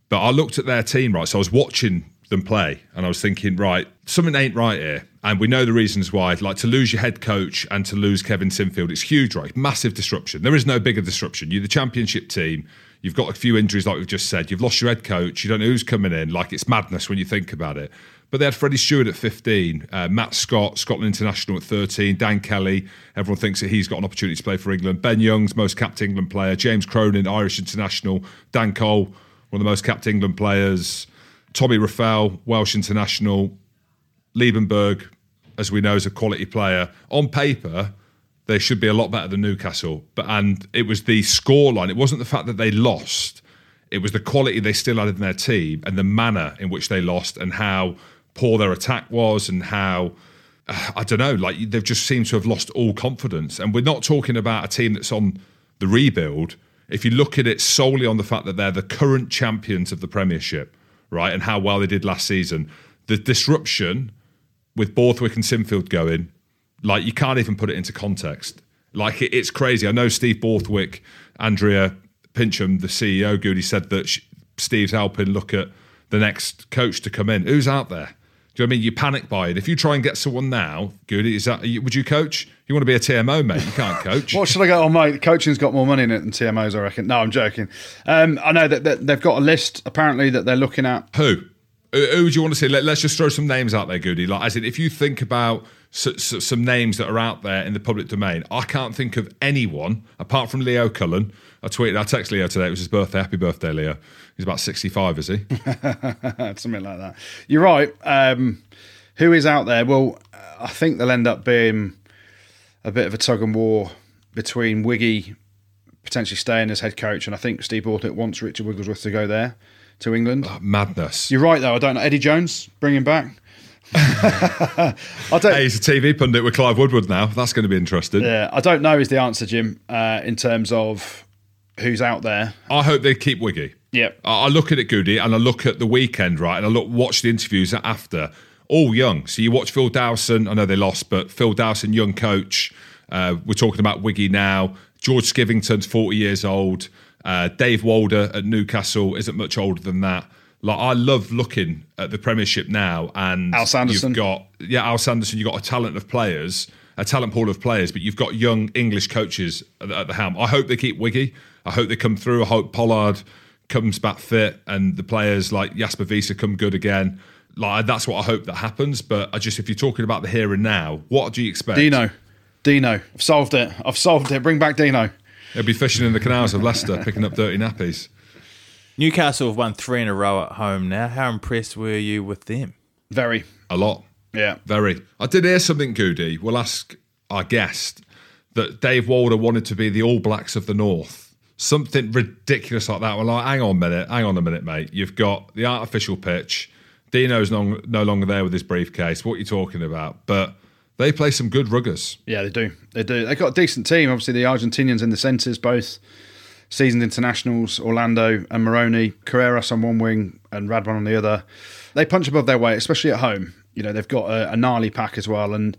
But I looked at their team, right, so I was watching them play and I was thinking, right, something ain't right here. And we know the reasons why. Like, to lose your head coach and to lose Kevin Sinfield, it's huge, right? Massive disruption. There is no bigger disruption. You're the championship team. You've got a few injuries, like we've just said. You've lost your head coach. You don't know who's coming in. Like, it's madness when you think about it. But they had Freddie Stewart at fifteen, uh, Matt Scott, Scotland international at thirteen, Dan Kelly. Everyone thinks that he's got an opportunity to play for England. Ben Youngs, most capped England player. James Cronin, Irish international. Dan Cole, one of the most capped England players. Tommy Raphael, Welsh international. Liebenberg, as we know, is a quality player. On paper, they should be a lot better than Newcastle. But and it was the scoreline. It wasn't the fact that they lost. It was the quality they still had in their team and the manner in which they lost and how poor their attack was and how, I don't know, like they've just seemed to have lost all confidence. And we're not talking about a team that's on the rebuild. If you look at it solely on the fact that they're the current champions of the Premiership, right, and how well they did last season, the disruption with Borthwick and Sinfield going, like, you can't even put it into context. Like, it, it's crazy. I know Steve Borthwick, Andrea Pincham, the C E O, Goody, said that she, Steve's helping look at the next coach to come in. Who's out there? Do you know what I mean? You panic by it. If you try and get someone now, Goody, is that, would you coach? You want to be a T M O, mate. You can't coach. What should I go on, mate? Coaching's got more money in it than T M Os, I reckon. No, I'm joking. Um, I know that, that they've got a list, apparently, that they're looking at. Who? Who would you want to see? Let, let's just throw some names out there, Goody. Like, as in, if you think about so, so, some names that are out there in the public domain, I can't think of anyone apart from Leo Cullen. I tweeted, I texted Leo today. It was his birthday. Happy birthday, Leo. He's about sixty-five, is he? Something like that. You're right. Um, who is out there? Well, I think they'll end up being a bit of a tug and war between Wiggy potentially staying as head coach, and I think Steve Borthwick wants Richard Wigglesworth to go there. To England. Oh, madness. You're right, though. I don't know. Eddie Jones, bring him back. I don't, hey, he's a T V pundit with Clive Woodward now. That's going to be interesting. Yeah, I don't know is the answer, Jim, uh, in terms of who's out there. I hope they keep Wiggy. Yep. I, I look at it, Goody, and I look at the weekend, right, and I look watch the interviews after. All young. So you watch Phil Dowson. I know they lost, but Phil Dowson, young coach. Uh, we're talking about Wiggy now. George Skivington's forty years old. Uh, Dave Walder at Newcastle isn't much older than that. Like, I love looking at the Premiership now, and Al Sanderson. You've got yeah, Al Sanderson. You've got a talent of players, a talent pool of players, but you've got young English coaches at the, at the helm. I hope they keep Wiggy. I hope they come through. I hope Pollard comes back fit, and the players like Jasper Visa come good again. Like, that's what I hope that happens. But I just, if you're talking about the here and now, what do you expect? Dino, Dino, I've solved it. I've solved it. Bring back Dino. They'll be fishing in the canals of Leicester, picking up dirty nappies. Newcastle have won three in a row at home now. How impressed were you with them? Very. A lot. Yeah. Very. I did hear something, Goody. We'll ask our guest that Dave Walder wanted to be the All Blacks of the North. Something ridiculous like that. We're like, hang on a minute, hang on a minute, mate. You've got the artificial pitch. Dino's no, no longer there with his briefcase. What are you talking about? But they play some good ruggers. Yeah, they do. They do. They've got a decent team. Obviously, the Argentinians in the centres, both seasoned internationals, Orlando and Moroni, Carreras on one wing and Radwan on the other. They punch above their weight, especially at home. you know, they've got a, a gnarly pack as well. And,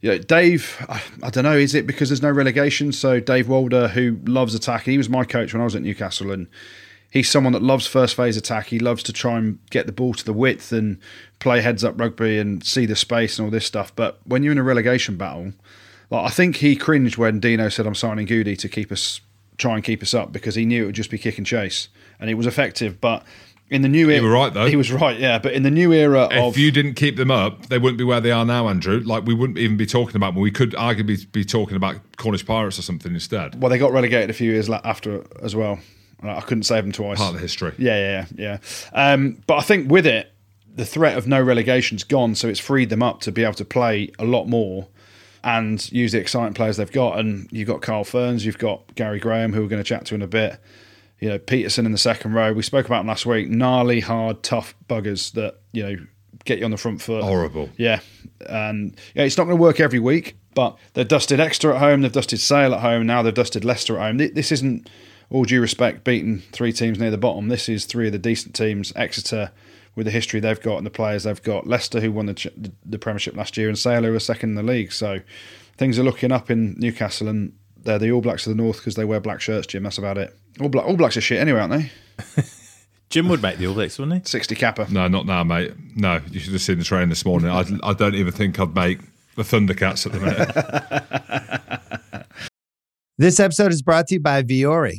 you know, Dave, I, I don't know, is it because there's no relegation? So Dave Walder, who loves attack, he was my coach when I was at Newcastle, and he's someone that loves first phase attack. He loves to try and get the ball to the width and play heads up rugby and see the space and all this stuff. But when you're in a relegation battle, like, I think he cringed when Dino said, "I'm signing Goody to keep us, try and keep us up," because he knew it would just be kick and chase, and it was effective. But in the new era, you were right though. He was right, yeah. But in the new era, if of, you didn't keep them up, they wouldn't be where they are now, Andrew. Like, we wouldn't even be talking about them. We could arguably be talking about Cornish Pirates or something instead. Well, they got relegated a few years after as well. I couldn't save them twice. Part of the history. Yeah, yeah, yeah. Um, but I think with it, the threat of no relegation's gone, so it's freed them up to be able to play a lot more and use the exciting players they've got. And you've got Carl Ferns, you've got Gary Graham, who we're going to chat to in a bit. You know, Peterson in the second row. We spoke about him last week. Gnarly, hard, tough buggers that, you know, get you on the front foot. Horrible. Yeah. And yeah, it's not going to work every week, but they've dusted Exeter at home, they've dusted Sale at home, now they've dusted Leicester at home. This isn't, all due respect, beating three teams near the bottom. This is three of the decent teams. Exeter, with the history they've got and the players they've got. Leicester, who won the the Premiership last year, and Sale, who are second in the league. So things are looking up in Newcastle, and they're the All Blacks of the North because they wear black shirts, Jim. That's about it. All, Black, All Blacks are shit anyway, aren't they? Jim would make the All Blacks, wouldn't he? sixty capper. No, not now, mate. No, you should have seen the train this morning. I, I don't even think I'd make the Thundercats at the minute. This episode is brought to you by Vuori.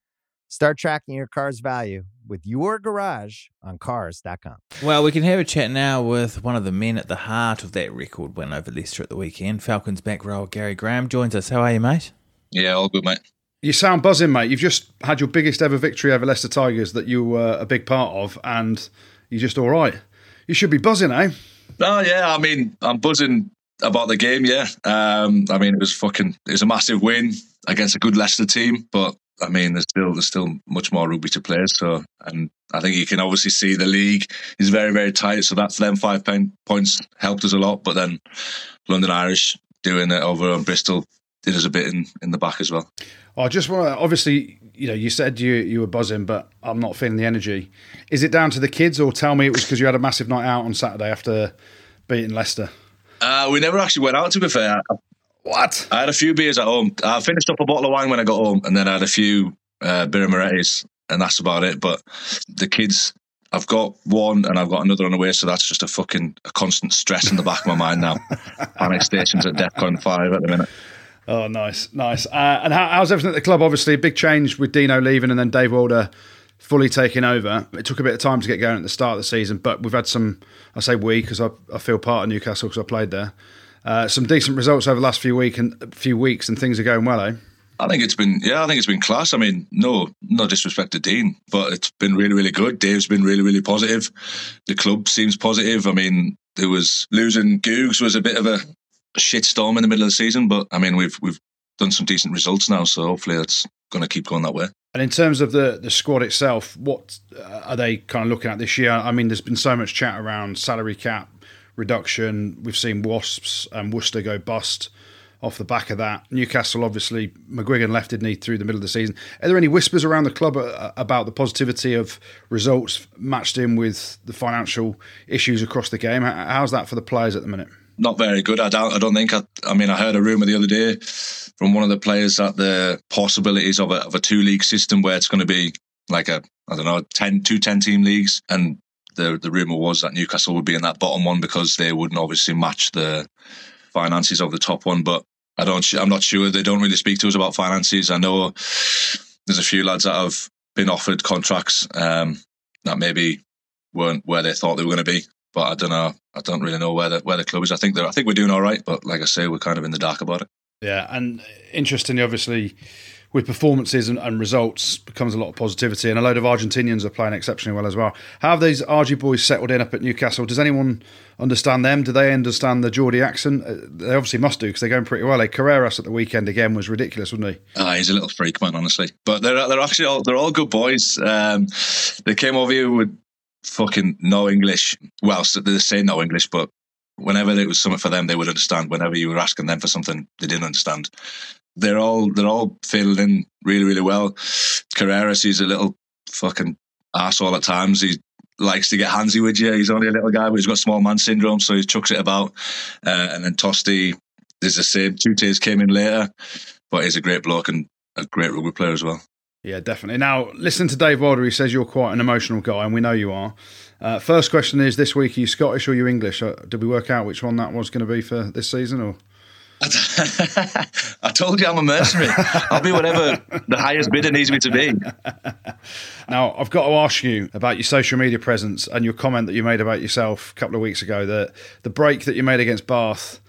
Start tracking your car's value with your garage on cars dot com. Well, we can have a chat now with one of the men at the heart of that record win over Leicester at the weekend. Falcons back row Gary Graham joins us. How are you, mate? Yeah, all good, mate. You sound buzzing, mate. You've just had your biggest ever victory over Leicester Tigers that you were a big part of, and you're just all right. You should be buzzing, eh? Oh, yeah. I mean, I'm buzzing about the game, yeah. Um, I mean, it was fucking, it was a massive win against a good Leicester team, but I mean, there's still there's still much more rugby to play. So, and I think you can obviously see the league is very, very tight. So that for them five points helped us a lot. But then London Irish doing it over on Bristol did us a bit in, in the back as well. I just want to, obviously, you know, you said you you were buzzing, but I'm not feeling the energy. Is it down to the kids, or tell me it was because you had a massive night out on Saturday after beating Leicester? Uh, we never actually went out, to be fair. What? I had a few beers at home. I finished up a bottle of wine when I got home, and then I had a few uh, Birra Moretti's, and that's about it. But the kids, I've got one and I've got another on the way, so that's just a fucking a constant stress in the back of my mind now. Panic station's at DEFCON five at the minute. Oh, nice, nice. Uh, and how, how's everything at the club? Obviously, a big change with Dino leaving and then Dave Walder fully taking over. It took a bit of time to get going at the start of the season, but we've had some, I say we, because I, I feel part of Newcastle because I played there, uh, some decent results over the last few, week and, few weeks and things are going well, eh? I think it's been, yeah, I think it's been class. I mean, no, no disrespect to Dean, but it's been really, really good. Dave's been really, really positive. The club seems positive. I mean, there was losing Googs was a bit of a shitstorm in the middle of the season, but I mean, we've we've done some decent results now, so hopefully it's going to keep going that way. And in terms of the, the squad itself, what are they kind of looking at this year? I mean, there's been so much chat around salary cap reduction. We've seen Wasps and Worcester go bust. Off the back of that, Newcastle, obviously, McGuigan left, didn't he, through the middle of the season. Are there any whispers around the club about the positivity of results matched in with the financial issues across the game? How's that for the players at the minute? Not very good, I don't, I don't think. I, I mean, I heard a rumour the other day from one of the players that the possibilities of a, of a two-league system where it's going to be like a, I don't know, ten, two ten-team leagues. And the, the rumour was that Newcastle would be in that bottom one because they wouldn't obviously match the finances of the top one, but I don't, I'm not sure. They don't really speak to us about finances. I know there's a few lads that have been offered contracts um, that maybe weren't where they thought they were going to be. But I don't know. I don't really know where the where the club is. I think they're, I think we're doing all right. But like I say, we're kind of in the dark about it. Yeah, and interestingly, obviously, with performances and, and results becomes a lot of positivity. And a load of Argentinians are playing exceptionally well as well. How have these Argy boys settled in up at Newcastle? Does anyone understand them? Do they understand the Geordie accent? They obviously must do because they're going pretty well. Like Carreras at the weekend again was ridiculous, wasn't he? Ah, oh, he's a little freak, man, honestly. But they're they're actually all, they're all good boys. Um, they came over here with fucking no English. Well, they say no English, but whenever it was something for them, they would understand. Whenever you were asking them for something, they didn't understand. They're all they're all filled in really, really well. Carreras, he's a little fucking arsehole at times. He likes to get handsy with you. He's only a little guy, but he's got small man syndrome, so he chucks it about. Uh, and then Tosti is the same. Tutes came in later, but he's a great bloke and a great rugby player as well. Yeah, definitely. Now, listen to Dave Walder. He says you're quite an emotional guy, and we know you are. Uh, first question is, this week, are you Scottish or are you English? Uh, did we work out which one that was going to be for this season, or...? I told you I'm a mercenary. I'll be whatever the highest bidder needs me to be. Now, I've got to ask you about your social media presence and your comment that you made about yourself a couple of weeks ago, that the break that you made against Bath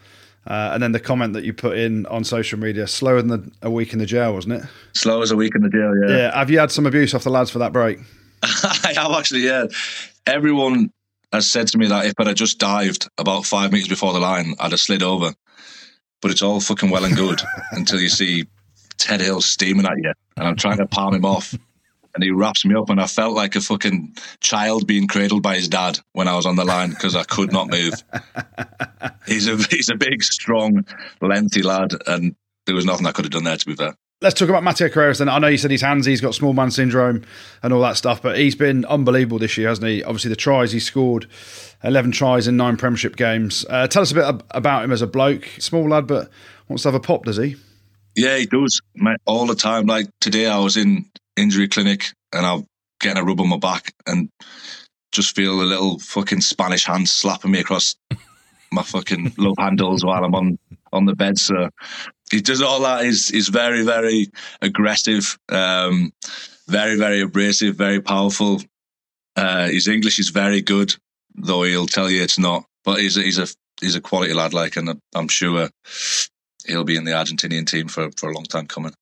uh, and then the comment that you put in on social media, slower than the, a week in the jail, wasn't it? Slow as a week in the jail, yeah. Yeah. Have you had some abuse off the lads for that break? I have actually, yeah. Everyone has said to me that if I'd have just dived about five metres before the line, I'd have slid over. But it's all fucking well and good until you see Ted Hill steaming at you and I'm trying to palm him off and he wraps me up and I felt like a fucking child being cradled by his dad when I was on the line because I could not move. He's a, he's a big, strong, lengthy lad and there was nothing I could have done there, to be fair. Let's talk about Matteo Carreras then. I know you said he's handsy, he's got small man syndrome and all that stuff, but he's been unbelievable this year, hasn't he? Obviously, the tries he scored, eleven tries in nine Premiership games. Uh, tell us a bit about him as a bloke. Small lad, but wants to have a pop, does he? Yeah, he does, mate, all the time. Like today, I was in injury clinic and I'm getting a rub on my back and just feel a little fucking Spanish hand slapping me across my fucking love handles while I'm on, on the bed, so... He does all that. He's, he's very, very aggressive, um, very, very abrasive, very powerful. Uh, his English is very good, though he'll tell you it's not. But he's a, he's a he's a quality lad, like, and I'm sure he'll be in the Argentinian team for, for a long time coming.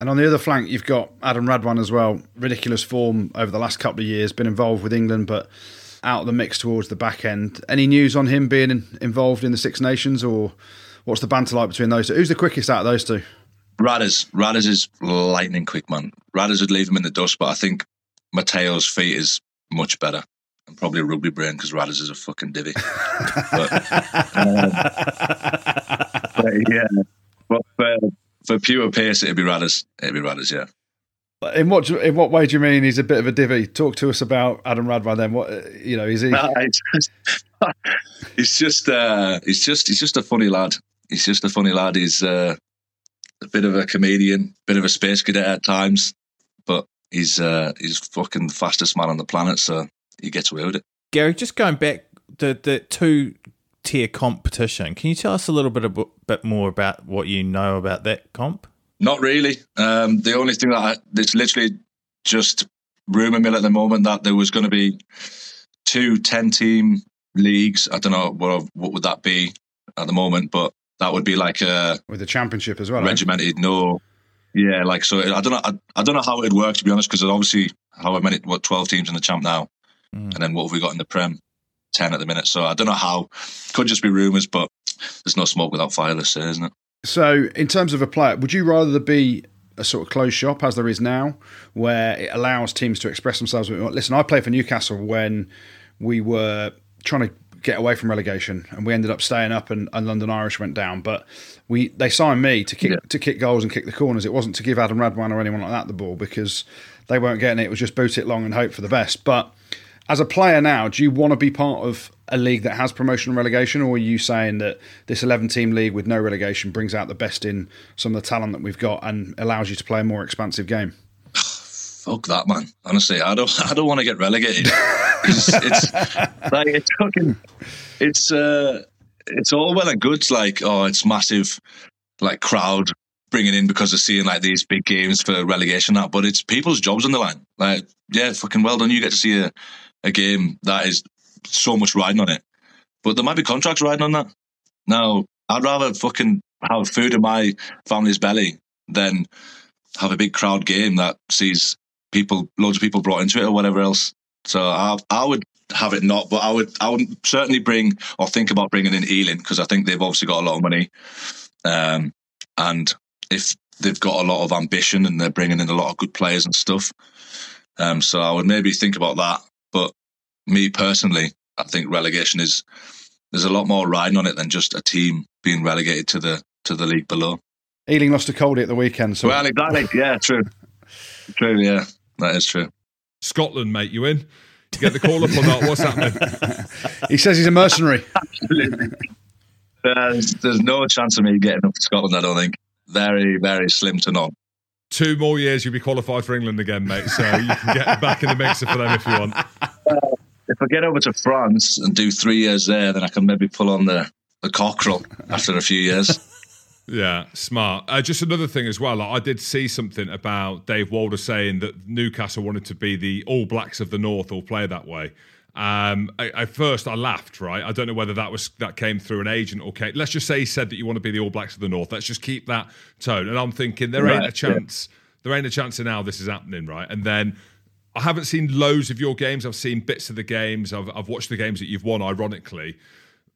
And on the other flank, you've got Adam Radwan as well. Ridiculous form over the last couple of years. Been involved with England, but out of the mix towards the back end. Any news on him being in, involved in the Six Nations or... What's the banter like between those two? Who's the quickest out of those two? Radders. Radders is lightning quick, man. Radders would leave him in the dust, but I think Mateo's feet is much better. And probably a rugby brain because Radders is a fucking divvy. but, um, but yeah, but for, for pure pace, it'd be Radders. It'd be Radders, yeah. In what in what way do you mean he's a bit of a divvy? Talk to us about Adam Radwan then. What you know? Is he? No, it's just, it's just, uh, it's just, he's just a funny lad. He's just a funny lad. He's uh, a bit of a comedian, bit of a space cadet at times, but he's uh, he's fucking the fastest man on the planet. So he gets away with it. Gary, just going back, the, the two-tier competition, can you tell us a little bit, a bit more about what you know about that comp? Not really. Um, the only thing that I, it's literally just rumour mill at the moment that there was going to be two ten-team leagues. I don't know what what would that be at the moment, but that would be like a... With the championship as well. Regimented, eh? No... Yeah, like, so I don't know I, I don't know how it'd work, to be honest, because obviously, however many, what, twelve teams in the champ now, mm. and then what have we got in the Prem? ten at the minute, so I don't know how. Could just be rumours, but there's no smoke without fire, let's say, isn't it? So, in terms of a player, would you rather be a sort of closed shop, as there is now, where it allows teams to express themselves? Listen, I played for Newcastle when we were trying to get away from relegation, and we ended up staying up, and, and London Irish went down. But we they signed me to kick yeah. to kick goals and kick the corners. It wasn't to give Adam Radwan or anyone like that the ball, because they weren't getting it. It was just boot it long and hope for the best. But as a player now, do you want to be part of a league that has promotion and relegation, or are you saying that this eleven-team league with no relegation brings out the best in some of the talent that we've got and allows you to play a more expansive game? Fuck that, man. Honestly, I don't I don't want to get relegated. It's, it's like it's fucking it's uh it's all well and good. It's like, oh, it's massive, like, crowd bringing in because they're seeing like these big games for relegation and that, but it's people's jobs on the line. Like, yeah, fucking well done, you get to see a, a game that is so much riding on it, but there might be contracts riding on that. Now, I'd rather fucking have food in my family's belly than have a big crowd game that sees people, loads of people brought into it or whatever else. So I, I would have it not, but I would I would certainly bring or think about bringing in Ealing, because I think they've obviously got a lot of money, um, and if they've got a lot of ambition and they're bringing in a lot of good players and stuff, um, so I would maybe think about that. But me personally, I think relegation is there's a lot more riding on it than just a team being relegated to the to the league below. Ealing lost to Coldie at the weekend. So well, exactly. Yeah, true. True. Yeah, that is true. Scotland, mate, you in? You get the call up or not? What's happening? He says he's a mercenary. Absolutely. There's, there's no chance of me getting up to Scotland, I don't think. Very, very slim to none. Two more years, you'll be qualified for England again, mate, so you can get back in the mixer for them if you want. Uh, if I get over to France and do three years there, then I can maybe pull on the, the cockerel after a few years. Yeah, smart. Uh, just another thing as well, like I did see something about Dave Walder saying that Newcastle wanted to be the All Blacks of the North or play that way. Um, I, at first I laughed, right? I don't know whether that was that came through an agent or came, let's just say he said that you want to be the All Blacks of the North. Let's just keep that tone. And I'm thinking there ain't right, a chance. Yeah. There ain't a chance in how this is happening, right? And then I haven't seen loads of your games. I've seen bits of the games. I've, I've watched the games that you've won, ironically.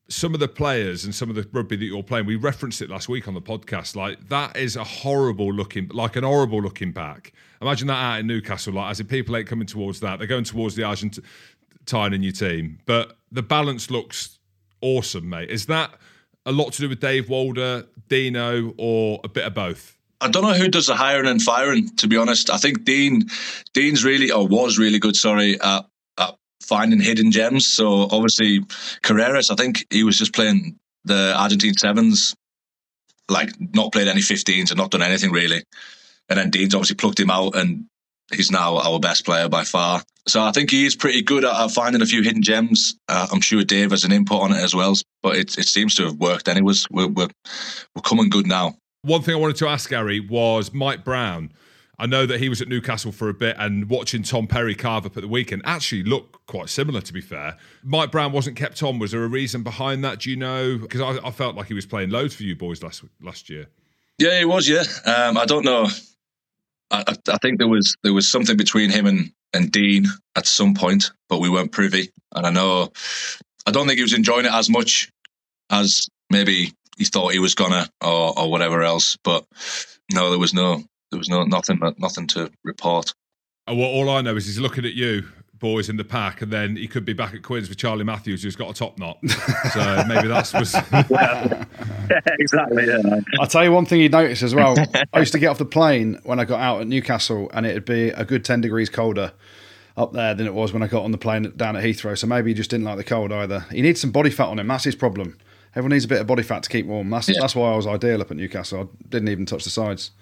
Some of the players and some of the rugby that you're playing, we referenced it last week on the podcast, like that is a horrible looking, like an horrible looking back. Imagine that out in Newcastle, like as if people ain't coming towards that. They're going towards the Argentine in your team. But the balance looks awesome, mate. Is that a lot to do with Dave Walder, Dino, or a bit of both? I don't know who does the hiring and firing, to be honest. I think Dean, Dean's really, or was really good, sorry, at, finding hidden gems. So obviously Carreras, I think he was just playing the Argentine sevens, like not played any fifteens and not done anything really, and then Dean's obviously plucked him out and he's now our best player by far. So I think he is pretty good at finding a few hidden gems. uh, I'm sure Dave has an input on it as well, but it, it seems to have worked anyways. We're, we're, we're coming good now. One thing I wanted to ask Gary was Mike Brown. I know that he was at Newcastle for a bit, and watching Tom Perry carve up at the weekend actually looked quite similar, to be fair. Mike Brown wasn't kept on. Was there a reason behind that? Do you know? Because I, I felt like he was playing loads for you boys last last year. Yeah, he was, yeah. Um, I don't know. I, I, I think there was there was something between him and, and Dean at some point, but we weren't privy. And I know, I don't think he was enjoying it as much as maybe he thought he was gonna, or, or whatever else. But no, there was no... There was no nothing, nothing to report. Oh, well, all I know is he's looking at you, boys, in the pack, and then he could be back at Quinns with Charlie Matthews, who's got a top knot. So maybe that's was. Yeah, exactly. Yeah. I'll tell you one thing you'd notice as well. I used to get off the plane when I got out at Newcastle, and it'd be a good ten degrees colder up there than it was when I got on the plane down at Heathrow. So maybe he just didn't like the cold either. He needs some body fat on him. That's his problem. Everyone needs a bit of body fat to keep warm. That's, yeah. that's why I was ideal up at Newcastle. I didn't even touch the sides.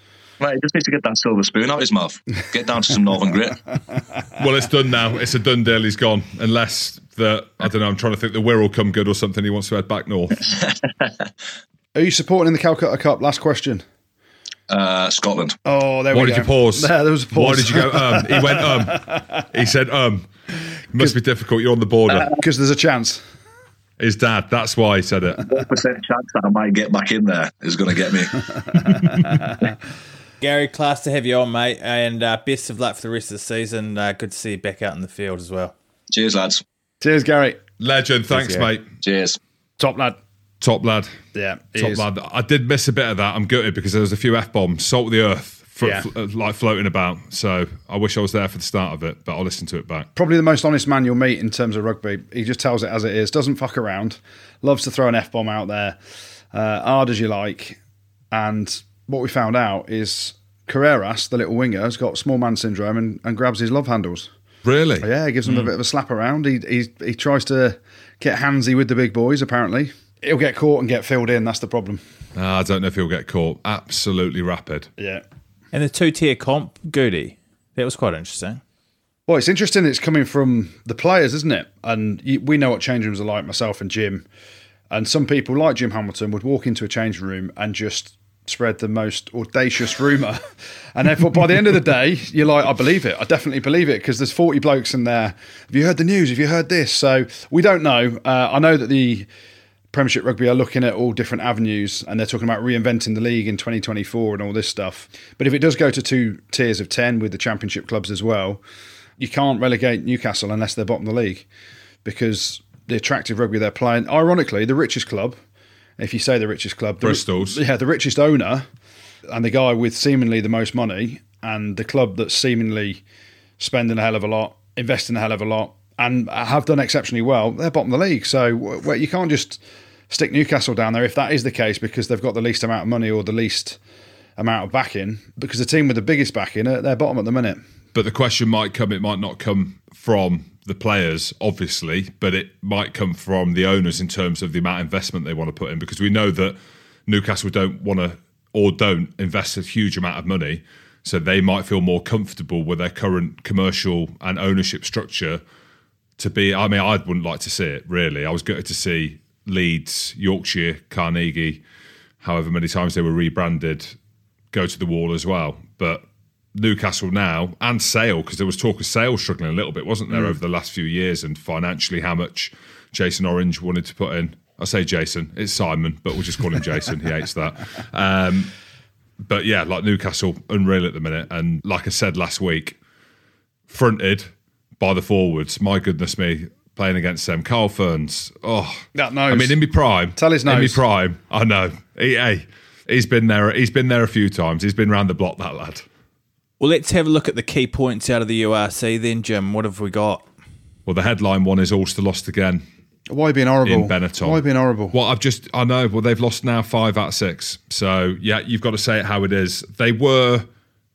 Right, he just needs to get that silver spoon out of his mouth. Get down to some Northern grit. Well, it's done now. It's a done deal. He's gone. Unless the, I don't know, I'm trying to think, the Wirral come good or something. He wants to head back north. Are you supporting in the Calcutta Cup? Last question. Uh, Scotland. Oh, there we go. Why did you pause? There, there was a pause. Why did you go, um? He went, um. He said, um. Must be difficult. You're on the border. Because there's a chance. His dad, that's why he said it. One percent chance that I might get back in there is going to get me. Gary, class to have you on, mate, and uh, best of luck for the rest of the season. Uh, good to see you back out in the field as well. Cheers, lads. Cheers, Gary. Legend, thanks, Cheers, mate. Cheers. Top lad. Top lad. Yeah, Top is. lad. I did miss a bit of that. I'm gutted because there was a few F-bombs, salt of the earth. For, yeah. fl- like floating about, so I wish I was there for the start of it, but I'll listen to it back. Probably the most honest man you'll meet in terms of rugby. He just tells it as it is, doesn't fuck around, loves to throw an F-bomb out there, uh, hard as you like. And what we found out is Carreras, the little winger, has got small man syndrome and, and grabs his love handles. Really? Yeah, he gives them mm. a bit of a slap around. He, he, he tries to get handsy with the big boys, apparently. He'll get caught and get filled in, that's the problem. Uh, I don't know if he'll get caught. Absolutely rapid. Yeah. And the two-tier comp, Goody, that was quite interesting. Well, it's interesting it's coming from the players, isn't it? And we know what change rooms are like, myself and Jim. And some people, like Jim Hamilton, would walk into a change room and just spread the most audacious rumour. And therefore, by the end of the day, you're like, I believe it. I definitely believe it, because there's forty blokes in there. Have you heard the news? Have you heard this? So we don't know. Uh, I know that the Premiership Rugby are looking at all different avenues, and they're talking about reinventing the league in twenty twenty-four and all this stuff. But if it does go to two tiers of ten with the Championship clubs as well, you can't relegate Newcastle unless they're bottom of the league, because the attractive rugby they're playing, ironically, the richest club, if you say the richest club, the, Bristol's. Yeah, the richest owner and the guy with seemingly the most money, and the club that's seemingly spending a hell of a lot, investing a hell of a lot, and have done exceptionally well, they're bottom of the league. So well, you can't just stick Newcastle down there if that is the case, because they've got the least amount of money or the least amount of backing, because the team with the biggest backing, they're bottom at the minute. But the question might come, it might not come from the players, obviously, but it might come from the owners in terms of the amount of investment they want to put in, because we know that Newcastle don't want to or don't invest a huge amount of money, so they might feel more comfortable with their current commercial and ownership structure. To be, I mean, I wouldn't like to see it, really. I was gutted to see Leeds, Yorkshire, Carnegie, however many times they were rebranded, go to the wall as well. But Newcastle now, and Sale, because there was talk of Sale struggling a little bit, wasn't there, mm. over the last few years, and financially how much Jason Orange wanted to put in. I say Jason, it's Simon, but we'll just call him Jason. He hates that. Um, but yeah, like Newcastle, unreal at the minute. And like I said last week, fronted by the forwards, my goodness me, playing against them. Carl Ferns, oh. That nose. I mean, in me prime. Tell his nose. In me prime, I know. He, hey, he's been there He's been there a few times. He's been round the block, that lad. Well, let's have a look at the key points out of the U R C then, Jim. What have we got? Well, the headline one is Ulster lost again. Why being horrible? In Benetton. Why being horrible? Well, I've just, I know, well, they've lost now five out of six. So, yeah, you've got to say it how it is. They were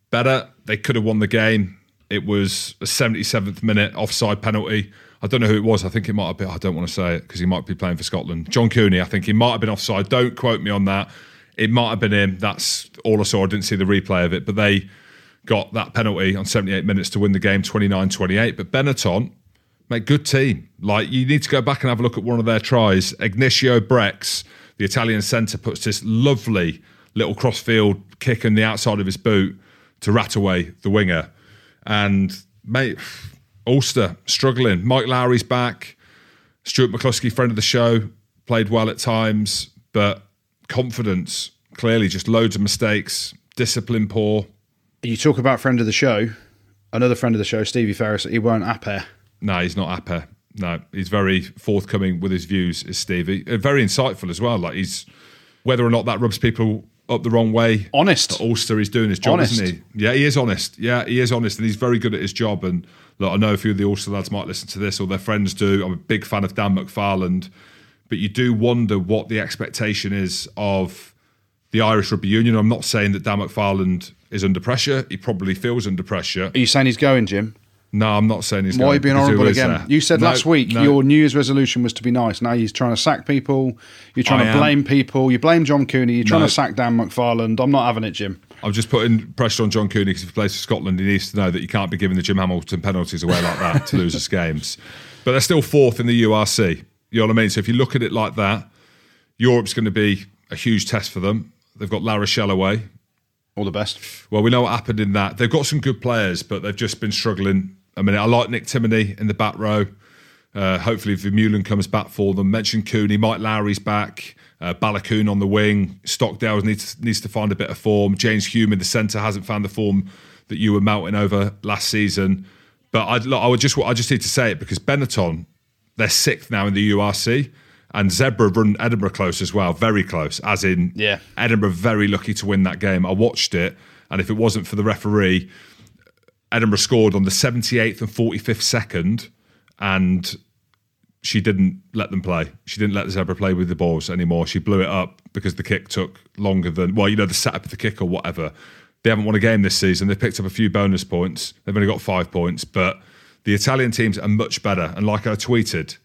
better. They could have won the game. It was a seventy-seventh minute offside penalty. I don't know who it was. I think it might have been, I don't want to say it because he might be playing for Scotland. John Cooney, I think he might have been offside. Don't quote me on that. It might have been him. That's all I saw. I didn't see the replay of it. But they got that penalty on seventy-eight minutes to win the game twenty-nine twenty-eight. But Benetton, mate, good team. Like, you need to go back and have a look at one of their tries. Ignacio Brex, the Italian centre, puts this lovely little cross-field kick in the outside of his boot to Rataway, the winger. And, mate, Ulster struggling. Mike Lowry's back. Stuart McCluskey, friend of the show, played well at times, but confidence, clearly just loads of mistakes, discipline poor. You talk about friend of the show, another friend of the show, Stevie Ferris, he won't appe. No, he's not appe. No, he's very forthcoming with his views, is Stevie. Very insightful as well. Like, he's, whether or not that rubs people up the wrong way. Honest. Ulster, he's doing his job, honest. Isn't he? Yeah, he is honest. Yeah, he is honest, and he's very good at his job. And look, I know a few of the Ulster lads might listen to this, or their friends do. I'm a big fan of Dan McFarland, but you do wonder what the expectation is of the Irish Rugby Union. I'm not saying that Dan McFarland is under pressure. He probably feels under pressure. Are you saying he's going, Jim? No, I'm not saying he's Why going. Why are you being horrible again? There. You said no, last week no. your New Year's resolution was to be nice. Now you're trying to sack people. You're trying I to blame am. people. You blame John Cooney. You're trying no. to sack Dan McFarland. I'm not having it, Jim. I'm just putting pressure on John Cooney because if he plays for Scotland, he needs to know that you can't be giving the Jim Hamilton penalties away like that to lose us games. But they're still fourth in the U R C. You know what I mean? So if you look at it like that, Europe's going to be a huge test for them. They've got La Rochelle away. All the best. Well, we know what happened in that. They've got some good players, but they've just been struggling. I mean, I like Nick Timoney in the back row. Uh, hopefully Vermeulen comes back for them. Mentioned Cooney, Mike Lowry's back. Uh, Balakoon on the wing. Stockdale needs, needs to find a bit of form. James Hume in the centre hasn't found the form that you were mounting over last season. But I'd, look, I would just I just need to say it because Benetton, they're sixth now in the U R C, and Zebra run Edinburgh close as well, very close, as in yeah. Edinburgh very lucky to win that game. I watched it, and if it wasn't for the referee, Edinburgh scored on the seventy-eighth and forty-fifth second, and she didn't let them play. She didn't let Zebra play with the balls anymore. She blew it up because the kick took longer than, well, you know, the setup of the kick or whatever. They haven't won a game this season. They've picked up a few bonus points. They've only got five points, but the Italian teams are much better. And like I tweeted,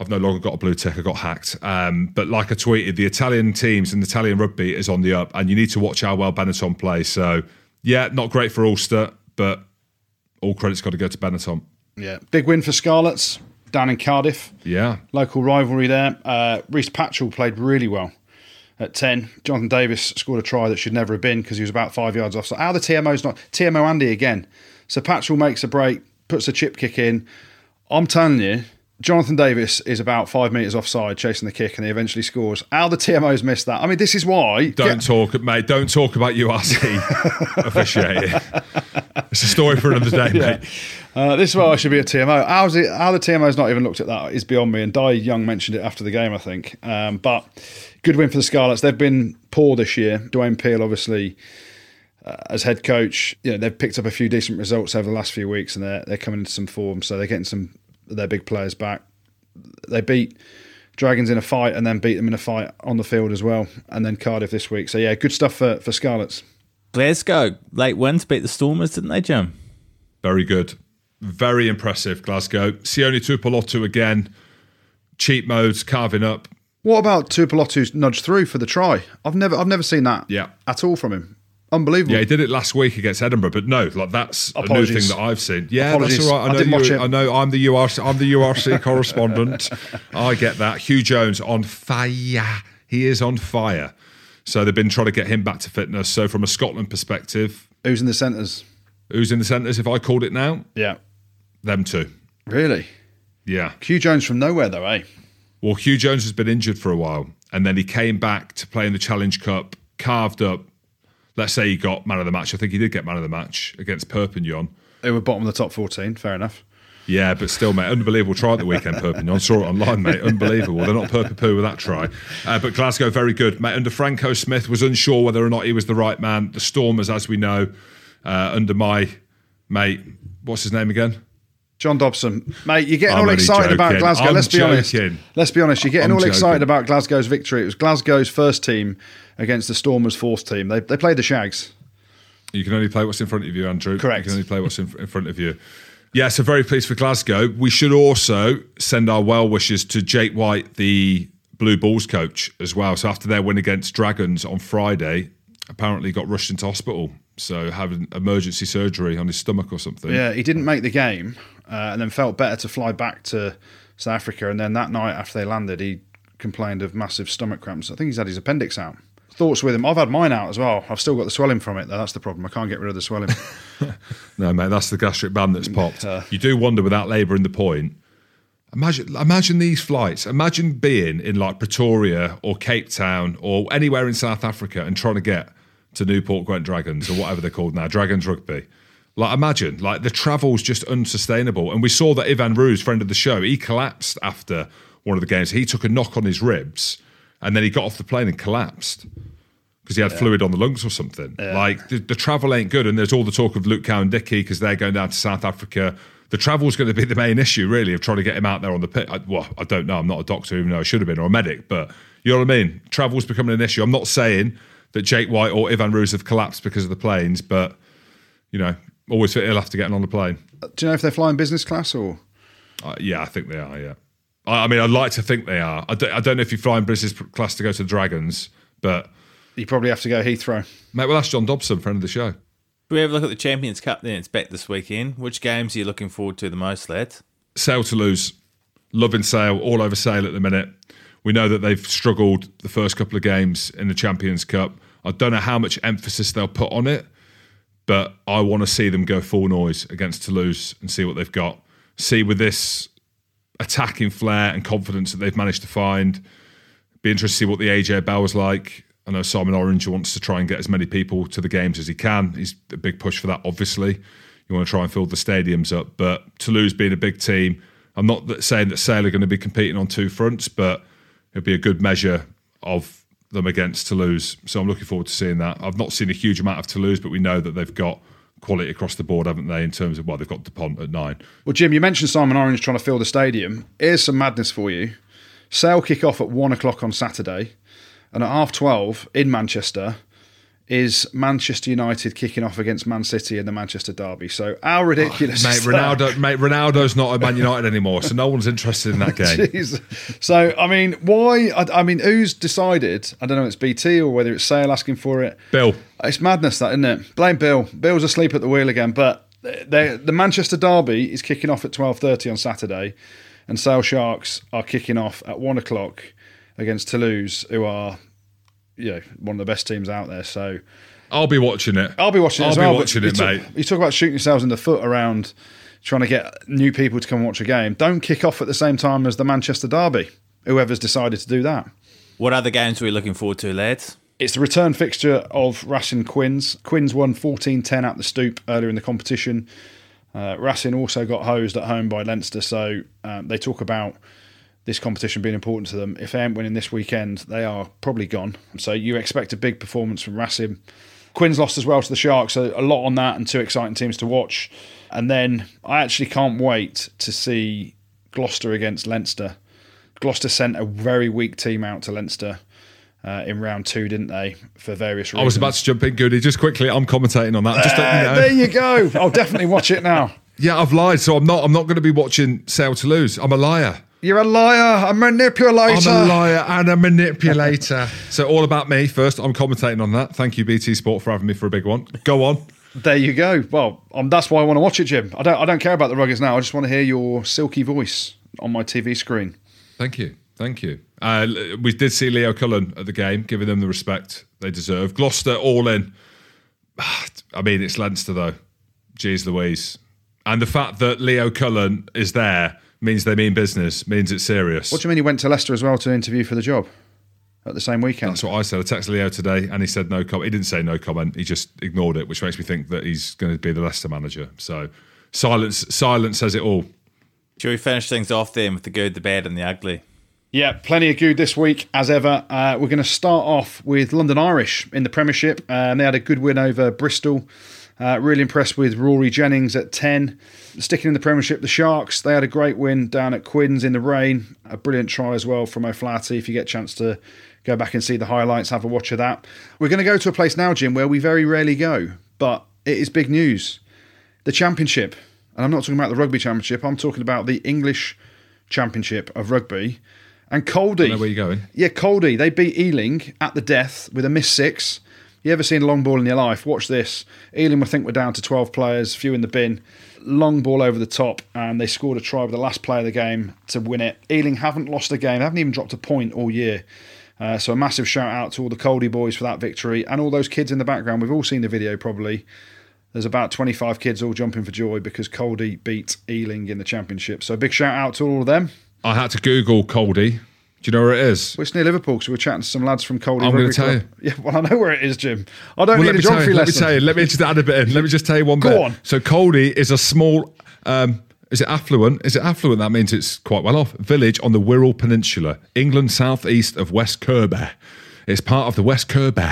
I've no longer got a blue tick, I got hacked. Um, but like I tweeted, the Italian teams and Italian rugby is on the up, and you need to watch how well Benetton play. So, yeah, not great for Ulster, but all credit's got to go to Benetton. Yeah, big win for Scarlets. Down in Cardiff. Yeah. Local rivalry there. Uh, Rhys Patchell played really well at ten. Jonathan Davis scored a try that should never have been because he was about five yards off. So how the T M O's not... T M O Andy again. So Patchell makes a break, puts a chip kick in. I'm telling you, Jonathan Davis is about five metres offside chasing the kick and he eventually scores. How the T M O's missed that. I mean, this is why... Don't get... talk, mate. Don't talk about U R C officiating. It's a story for another day, yeah. mate. Uh, this is why I should be a T M O. How's it, how the T M O's not even looked at that is beyond me, and Di Young mentioned it after the game, I think. Um, but good win for the Scarlets. They've been poor this year. Dwayne Peel, obviously, uh, as head coach, you know, they've picked up a few decent results over the last few weeks, and they're, they're coming into some form, so they're getting some of their big players back. They beat Dragons in a fight and then beat them in a fight on the field as well, and then Cardiff this week. So, yeah, good stuff for, for Scarlets. Glasgow, late win to beat the Stormers, didn't they, Jim? Very good. Very impressive, Glasgow. Sione Tuipulotu again. Cheap modes, carving up. What about Tuipulotu's nudge through for the try? I've never I've never seen that yeah. at all from him. Unbelievable. Yeah, he did it last week against Edinburgh, but no, like that's Apologies. a new thing that I've seen. Yeah, Apologies. that's all right. I, know I didn't watch it. I know I'm the U R C, I'm the U R C correspondent. I get that. Hugh Jones on fire. He is on fire. So they've been trying to get him back to fitness. So from a Scotland perspective... Who's in the centres? Who's in the centres if I called it now? Yeah. Them two. Really? Yeah. Hugh Jones from nowhere though, eh? Well, Hugh Jones has been injured for a while and then he came back to play in the Challenge Cup, carved up. Let's say he got man of the match. I think he did get man of the match against Perpignan. They were bottom of the top fourteen, fair enough. Yeah, but still, mate, unbelievable try at the weekend, Perpignan. I saw it online, mate, unbelievable. They're not purple-poo with that try. Uh, but Glasgow, very good. Mate, under Franco Smith, was unsure whether or not he was the right man. The Stormers, as we know, uh, under my mate, what's his name again? John Dobson. Mate, you're getting I'm all excited joking. about Glasgow. I'm Let's be joking. honest. Let's be honest. You're getting I'm all joking. excited about Glasgow's victory. It was Glasgow's first team against the Stormers' fourth team. They they played the Shags. You can only play what's in front of you, Andrew. Correct. You can only play what's in, in front of you. Yeah, so very pleased for Glasgow. We should also send our well wishes to Jake White, the Blue Bulls coach, as well. So after their win against Dragons on Friday, apparently got rushed into hospital. So having emergency surgery on his stomach or something. Yeah, he didn't make the game uh, and then felt better to fly back to South Africa. And then that night after they landed, he complained of massive stomach cramps. I think he's had his appendix out. Thoughts with him. I've had mine out as well. I've still got the swelling from it though. That's the problem. I can't get rid of the swelling. No, mate, that's the gastric band that's popped. Uh, you do wonder without labour in the point. Imagine, imagine these flights. Imagine being in like Pretoria or Cape Town or anywhere in South Africa and trying to get to Newport Gwent Dragons or whatever they're called now, Dragons Rugby. Like imagine, like the travel's just unsustainable. And we saw that Ivan Roos, friend of the show, he collapsed after one of the games. He took a knock on his ribs and then he got off the plane and collapsed. Because he had yeah. fluid on the lungs or something. Yeah. Like, the, the travel ain't good, and there's all the talk of Luke Cowan-Dickie because they're going down to South Africa. The travel's going to be the main issue, really, of trying to get him out there on the pitch. I, well, I don't know. I'm not a doctor, even though I should have been, or a medic, but you know what I mean? Travel's becoming an issue. I'm not saying that Jake White or Ivan Roos have collapsed because of the planes, but, you know, always feel ill after getting on the plane. Do you know if they're flying business class or...? Uh, yeah, I think they are, yeah. I, I mean, I'd like to think they are. I don't, I don't know if you fly in business class to go to the Dragons, but... you probably have to go Heathrow. Mate, well, that's John Dobson, friend of the show. If we have a look at the Champions Cup then, it's back this weekend. Which games are you looking forward to the most, lads? Sale to lose. Loving Sale, all over Sale at the minute. We know that they've struggled the first couple of games in the Champions Cup. I don't know how much emphasis they'll put on it, but I want to see them go full noise against Toulouse and see what they've got. See with this attacking flair and confidence that they've managed to find. Be interested to see what the A J Bowers like. I know Simon Orange wants to try and get as many people to the games as he can. He's a big push for that, obviously. You want to try and fill the stadiums up. But Toulouse being a big team, I'm not saying that Sale are going to be competing on two fronts, but it'll be a good measure of them against Toulouse. So I'm looking forward to seeing that. I've not seen a huge amount of Toulouse, but we know that they've got quality across the board, haven't they, in terms of, well, they've got DuPont at nine. Well, Jim, you mentioned Simon Orange trying to fill the stadium. Here's some madness for you. Sale kick off at one o'clock on Saturday, and at half twelve in Manchester is Manchester United kicking off against Man City in the Manchester derby. So how ridiculous oh, mate, is that? Ronaldo, mate, Ronaldo's not at Man United anymore, so no one's interested in that game. So, I mean, why? I, I mean, who's decided? I don't know if it's B T or whether it's Sale asking for it. Bill. It's madness, that, isn't it? Blame Bill. Bill's asleep at the wheel again, but the Manchester derby is kicking off at twelve thirty on Saturday, and Sale Sharks are kicking off at one o'clock against Toulouse, who are, you know, one of the best teams out there. So I'll be watching it. I'll be watching it. I'll as well, be watching it, talk, mate. You talk about shooting yourselves in the foot around trying to get new people to come and watch a game. Don't kick off at the same time as the Manchester derby, whoever's decided to do that. What other games are we looking forward to, lads? It's the return fixture of Racing Quins. Quins won fourteen ten at the Stoop earlier in the competition. Uh, Racing also got hosed at home by Leinster, so um, they talk about this competition being important to them. If they aren't winning this weekend, they are probably gone. So you expect a big performance from Racing. Quins lost as well to the Sharks, so a lot on that and two exciting teams to watch. And then I actually can't wait to see Gloucester against Leinster. Gloucester sent a very weak team out to Leinster uh, in round two, didn't they, for various reasons. I was about to jump in, Goody. Just quickly, I'm commentating on that. Just uh, you know. There you go. I'll definitely watch it now. Yeah, I've lied, so I'm not, I'm not going to be watching Sale to lose. I'm a liar. You're a liar, a manipulator. I'm a liar and a manipulator. So all about me first. I'm commentating on that. Thank you, B T Sport, for having me for a big one. Go on. There you go. Well, um, that's why I want to watch it, Jim. I don't I don't care about the Ruggers now. I just want to hear your silky voice on my T V screen. Thank you. Thank you. Uh, we did see Leo Cullen at the game, giving them the respect they deserve. Gloucester all in. I mean, it's Leinster, though. Jeez Louise. And the fact that Leo Cullen is there means they mean business, means it's serious. What do you mean he went to Leicester as well to interview for the job at the same weekend? That's what I said. I texted Leo today and he said no comment. He didn't say no comment. He just ignored it, which makes me think that he's going to be the Leicester manager. So silence silence says it all. Shall we finish things off then with the good, the bad and the ugly? Yeah, plenty of good this week, as ever. Uh, we're going to start off with London Irish in the Premiership. Um, they had a good win over Bristol. Uh, really impressed with Rory Jennings at ten. Sticking in the Premiership, the Sharks, they had a great win down at Quins in the rain. A brilliant try as well from O'Flaherty. If you get a chance to go back and see the highlights, have a watch of that. We're going to go to a place now, Jim, where we very rarely go, but it is big news. The Championship, and I'm not talking about the Rugby Championship, I'm talking about the English Championship of Rugby. And Caldy. I know where you're going. Yeah, Caldy. They beat Ealing at the death with a missed six. You ever seen a long ball in your life? Watch this. Ealing, I think, were down to twelve players, few in the bin. Long ball over the top, and they scored a try with the last play of the game to win it. Ealing haven't lost a game. They haven't even dropped a point all year. Uh, so a massive shout-out to all the Caldy boys for that victory and all those kids in the background. We've all seen the video, probably. There's about twenty-five kids all jumping for joy because Caldy beat Ealing in the Championship. So a big shout-out to all of them. I had to Google Caldy. Do you know where it is? Well, it's near Liverpool, because we were chatting to some lads from Caldy. I'm going to tell you. Yeah, well, I know where it is, Jim. I don't well, need a geography lesson. Let me tell you. Let me just add a bit in. Let me just tell you one Go bit. Go on. So Caldy is a small, um, is it affluent? Is it affluent? That means it's quite well off. Village on the Wirral Peninsula, England, southeast of West Kirby. It's part of the West Kirby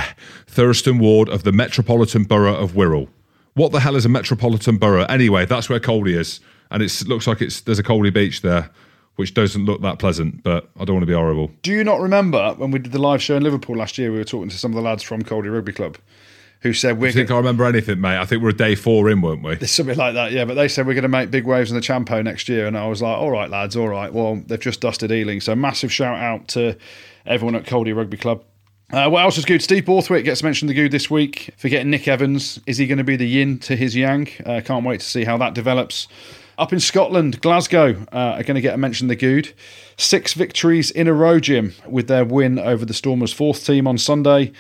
Thurston ward of the Metropolitan Borough of Wirral. What the hell is a Metropolitan Borough? Anyway, that's where Caldy is. And it looks like it's there's a Caldy beach there, which doesn't look that pleasant, but I don't want to be horrible. Do you not remember when we did the live show in Liverpool last year, we were talking to some of the lads from Caldy Rugby Club who said we're I think gonna... I remember anything, mate. I think we're a day four in, weren't we? There's something like that, yeah. But they said we're going to make big waves in the Champo next year. And I was like, all right, lads, all right. Well, they've just dusted Ealing. So massive shout out to everyone at Caldy Rugby Club. Uh, what else is good? Steve Borthwick gets mentioned the good this week for getting Nick Evans. Is he going to be the yin to his yang? Uh, can't wait to see how that develops. Up in Scotland, Glasgow uh, are going to get a mention the good. Six victories in a row, Jim, with their win over the Stormers' fourth team on Sunday.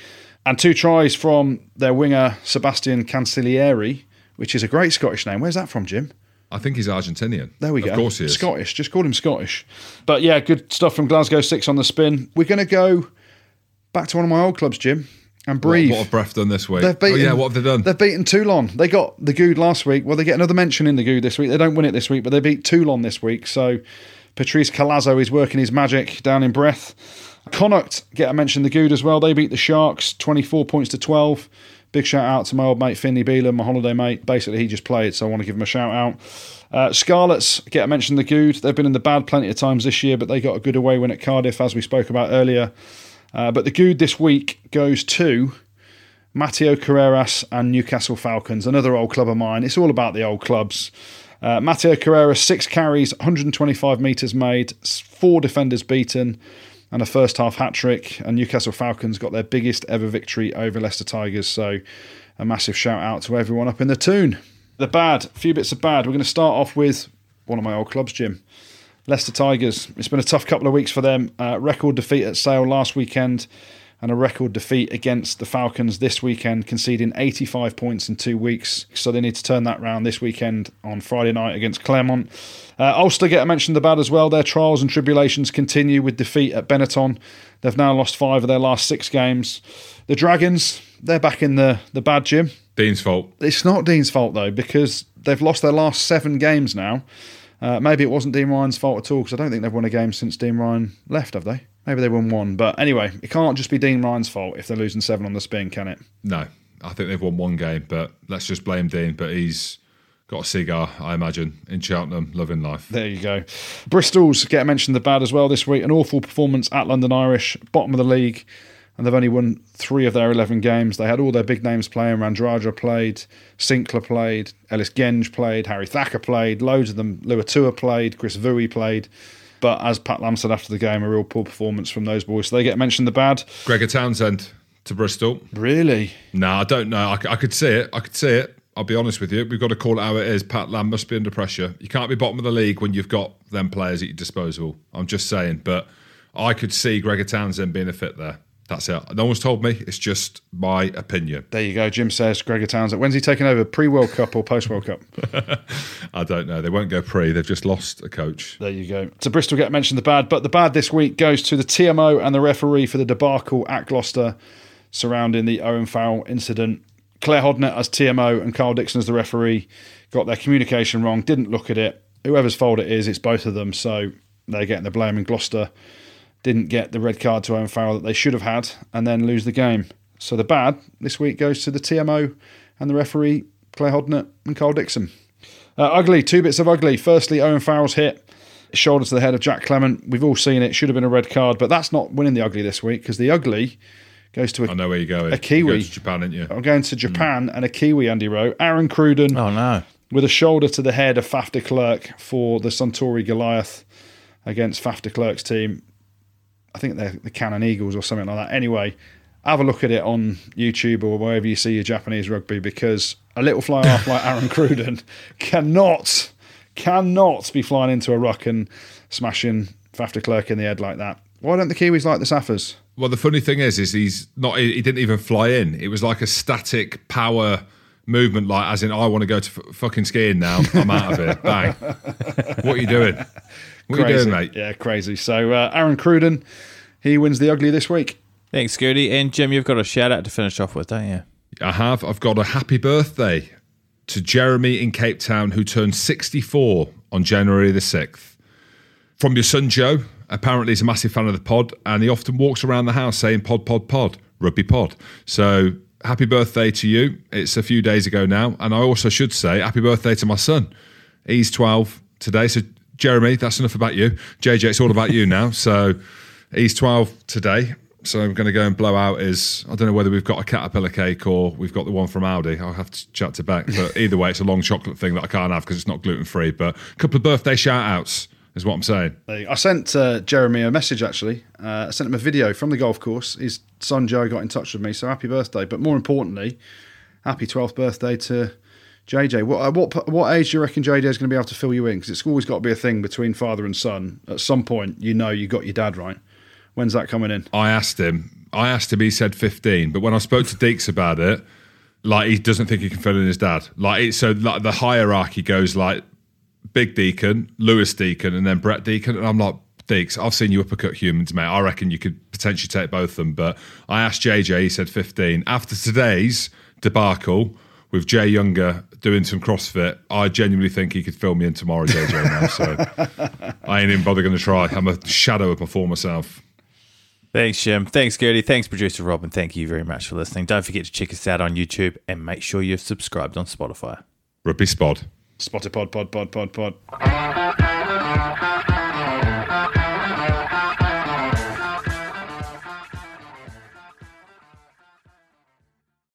And two tries from their winger, Sébastien Cancellieri, which is a great Scottish name. Where's that from, Jim? I think he's Argentinian. There we go. Of course he is. Scottish. Just call him Scottish. But yeah, good stuff from Glasgow. Six on the spin. We're going to go back to one of my old clubs, Jim, and breathe. What, what have Bref done this week? They've beaten, oh yeah, what have they done? They've beaten Toulon. They got the Goud last week. Well, they get another mention in the Goud this week. They don't win it this week, but they beat Toulon this week. So Patrice Colazo is working his magic down in Bref. Connacht get a mention the Goud as well. They beat the Sharks twenty-four points to twelve. Big shout out to my old mate Finley Beelan, my holiday mate. Basically, he just played, so I want to give him a shout out. Uh, Scarlets get a mention the Goud. They've been in the bad plenty of times this year, but they got a good away win at Cardiff, as we spoke about earlier. Uh, but the Goud this week goes to Matteo Carreras and Newcastle Falcons, another old club of mine. It's all about the old clubs. Uh, Matteo Carreras, six carries, one hundred twenty-five metres made, four defenders beaten, and a first-half hat-trick. And Newcastle Falcons got their biggest ever victory over Leicester Tigers. So a massive shout-out to everyone up in the toon. The bad, a few bits of bad. We're going to start off with one of my old clubs, Jim. Leicester Tigers. It's been a tough couple of weeks for them. Uh, record defeat at Sale last weekend and a record defeat against the Falcons this weekend, conceding eighty-five points in two weeks. So they need to turn that round this weekend on Friday night against Claremont. Uh, Ulster get mentioned the bad as well. Their trials and tribulations continue with defeat at Benetton. They've now lost five of their last six games. The Dragons, they're back in the, the bad, Jim. Dean's fault. It's not Dean's fault, though, because they've lost their last seven games now. Uh, maybe it wasn't Dean Ryan's fault at all, because I don't think they've won a game since Dean Ryan left, have they? Maybe they won one. But anyway, it can't just be Dean Ryan's fault if they're losing seven on the spin, can it? No. I think they've won one game, but let's just blame Dean. But he's got a cigar, I imagine, in Cheltenham, loving life. There you go. Bristol's get mentioned the bad as well this week. An awful performance at London Irish, bottom of the league, and they've only won three of their eleven games. They had all their big names playing. Randradra played, Sinclair played, Ellis Genge played, Harry Thacker played, loads of them. Luatua played, Chris Vui played. But as Pat Lam said after the game, a real poor performance from those boys. So they get mentioned the bad. Gregor Townsend to Bristol. Really? No, I don't know. I, I could see it. I could see it. I'll be honest with you. We've got to call it how it is. Pat Lam must be under pressure. You can't be bottom of the league when you've got them players at your disposal. I'm just saying. But I could see Gregor Townsend being a fit there. That's it. No one's told me. It's just my opinion. There you go. Jim says Gregor Townsend. When's he taking over? Pre-World Cup or post-World Cup? I don't know. They won't go pre. They've just lost a coach. There you go. So Bristol get mentioned the bad, but the bad this week goes to the T M O and the referee for the debacle at Gloucester surrounding the Owen Farrell incident. Claire Hodnett as T M O and Carl Dixon as the referee got their communication wrong, didn't look at it. Whoever's fault it is, it's both of them. So they're getting the blame in Gloucester. Didn't get the red card to Owen Farrell that they should have had and then lose the game. So the bad this week goes to the T M O and the referee, Claire Hodnett and Carl Dixon. Uh, ugly, two bits of ugly. Firstly, Owen Farrell's hit, shoulder to the head of Jack Clement. We've all seen it, should have been a red card, but that's not winning the ugly this week because the ugly goes to a, I know where you're going. A Kiwi. You go to Japan, aren't you? I'm going to Japan mm. and a Kiwi, Andy Rowe. Aaron Cruden oh, no. with a shoulder to the head of Faf de Klerk for the Suntory Goliath against Faf de Klerk's team. I think they're the Cannon Eagles or something like that. Anyway, have a look at it on YouTube or wherever you see your Japanese rugby because a little fly-off like Aaron Cruden cannot, cannot be flying into a ruck and smashing Faf de Klerk in the head like that. Why don't the Kiwis like the Saffers? Well, the funny thing is, is he's not. He didn't even fly in. It was like a static power movement, like as in, I want to go to f- fucking skiing now. I'm out of here. Bang. What are you doing? What crazy. Are you doing, mate? Yeah, crazy. So, uh, Aaron Cruden, he wins the ugly this week. Thanks, Goody. And Jim, you've got a shout-out to finish off with, don't you? I have. I've got a happy birthday to Jeremy in Cape Town, who turned sixty-four on January the sixth. From your son, Joe. Apparently, he's a massive fan of the pod, and he often walks around the house saying, pod, pod, pod, rugby pod. So, happy birthday to you. It's a few days ago now. And I also should say, happy birthday to my son. He's twelve today, so... Jeremy, that's enough about you. J J, it's all about you now. So he's twelve today. So I'm going to go and blow out his... I don't know whether we've got a caterpillar cake or we've got the one from Aldi. I'll have to chat to Beck. But either way, it's a long chocolate thing that I can't have because it's not gluten-free. But a couple of birthday shout-outs is what I'm saying. I sent uh, Jeremy a message, actually. Uh, I sent him a video from the golf course. His son, Joe, got in touch with me, so happy birthday. But more importantly, happy twelfth birthday to J J. What what what age do you reckon J J's going to be able to fill you in? Because it's always got to be a thing between father and son. At some point, you know you got your dad right. When's that coming in? I asked him. I asked him, he said fifteen. But when I spoke to Deeks about it, like, he doesn't think he can fill in his dad. Like, it, so like the hierarchy goes like Big Deacon, Lewis Deacon, and then Brett Deacon. And I'm like, Deeks, I've seen you uppercut humans, mate. I reckon you could potentially take both of them. But I asked J J, he said fifteen. After today's debacle with Jay Younger doing some CrossFit, I genuinely think he could fill me in tomorrow, J J, now. So I ain't even bother going to try. I'm a shadow of my former self. Thanks, Jim. Thanks, Gertie. Thanks, producer Rob. And thank you very much for listening. Don't forget to check us out on YouTube and make sure you've subscribed on Spotify. Rugby Spod. Spotty pod, pod, pod, pod, pod.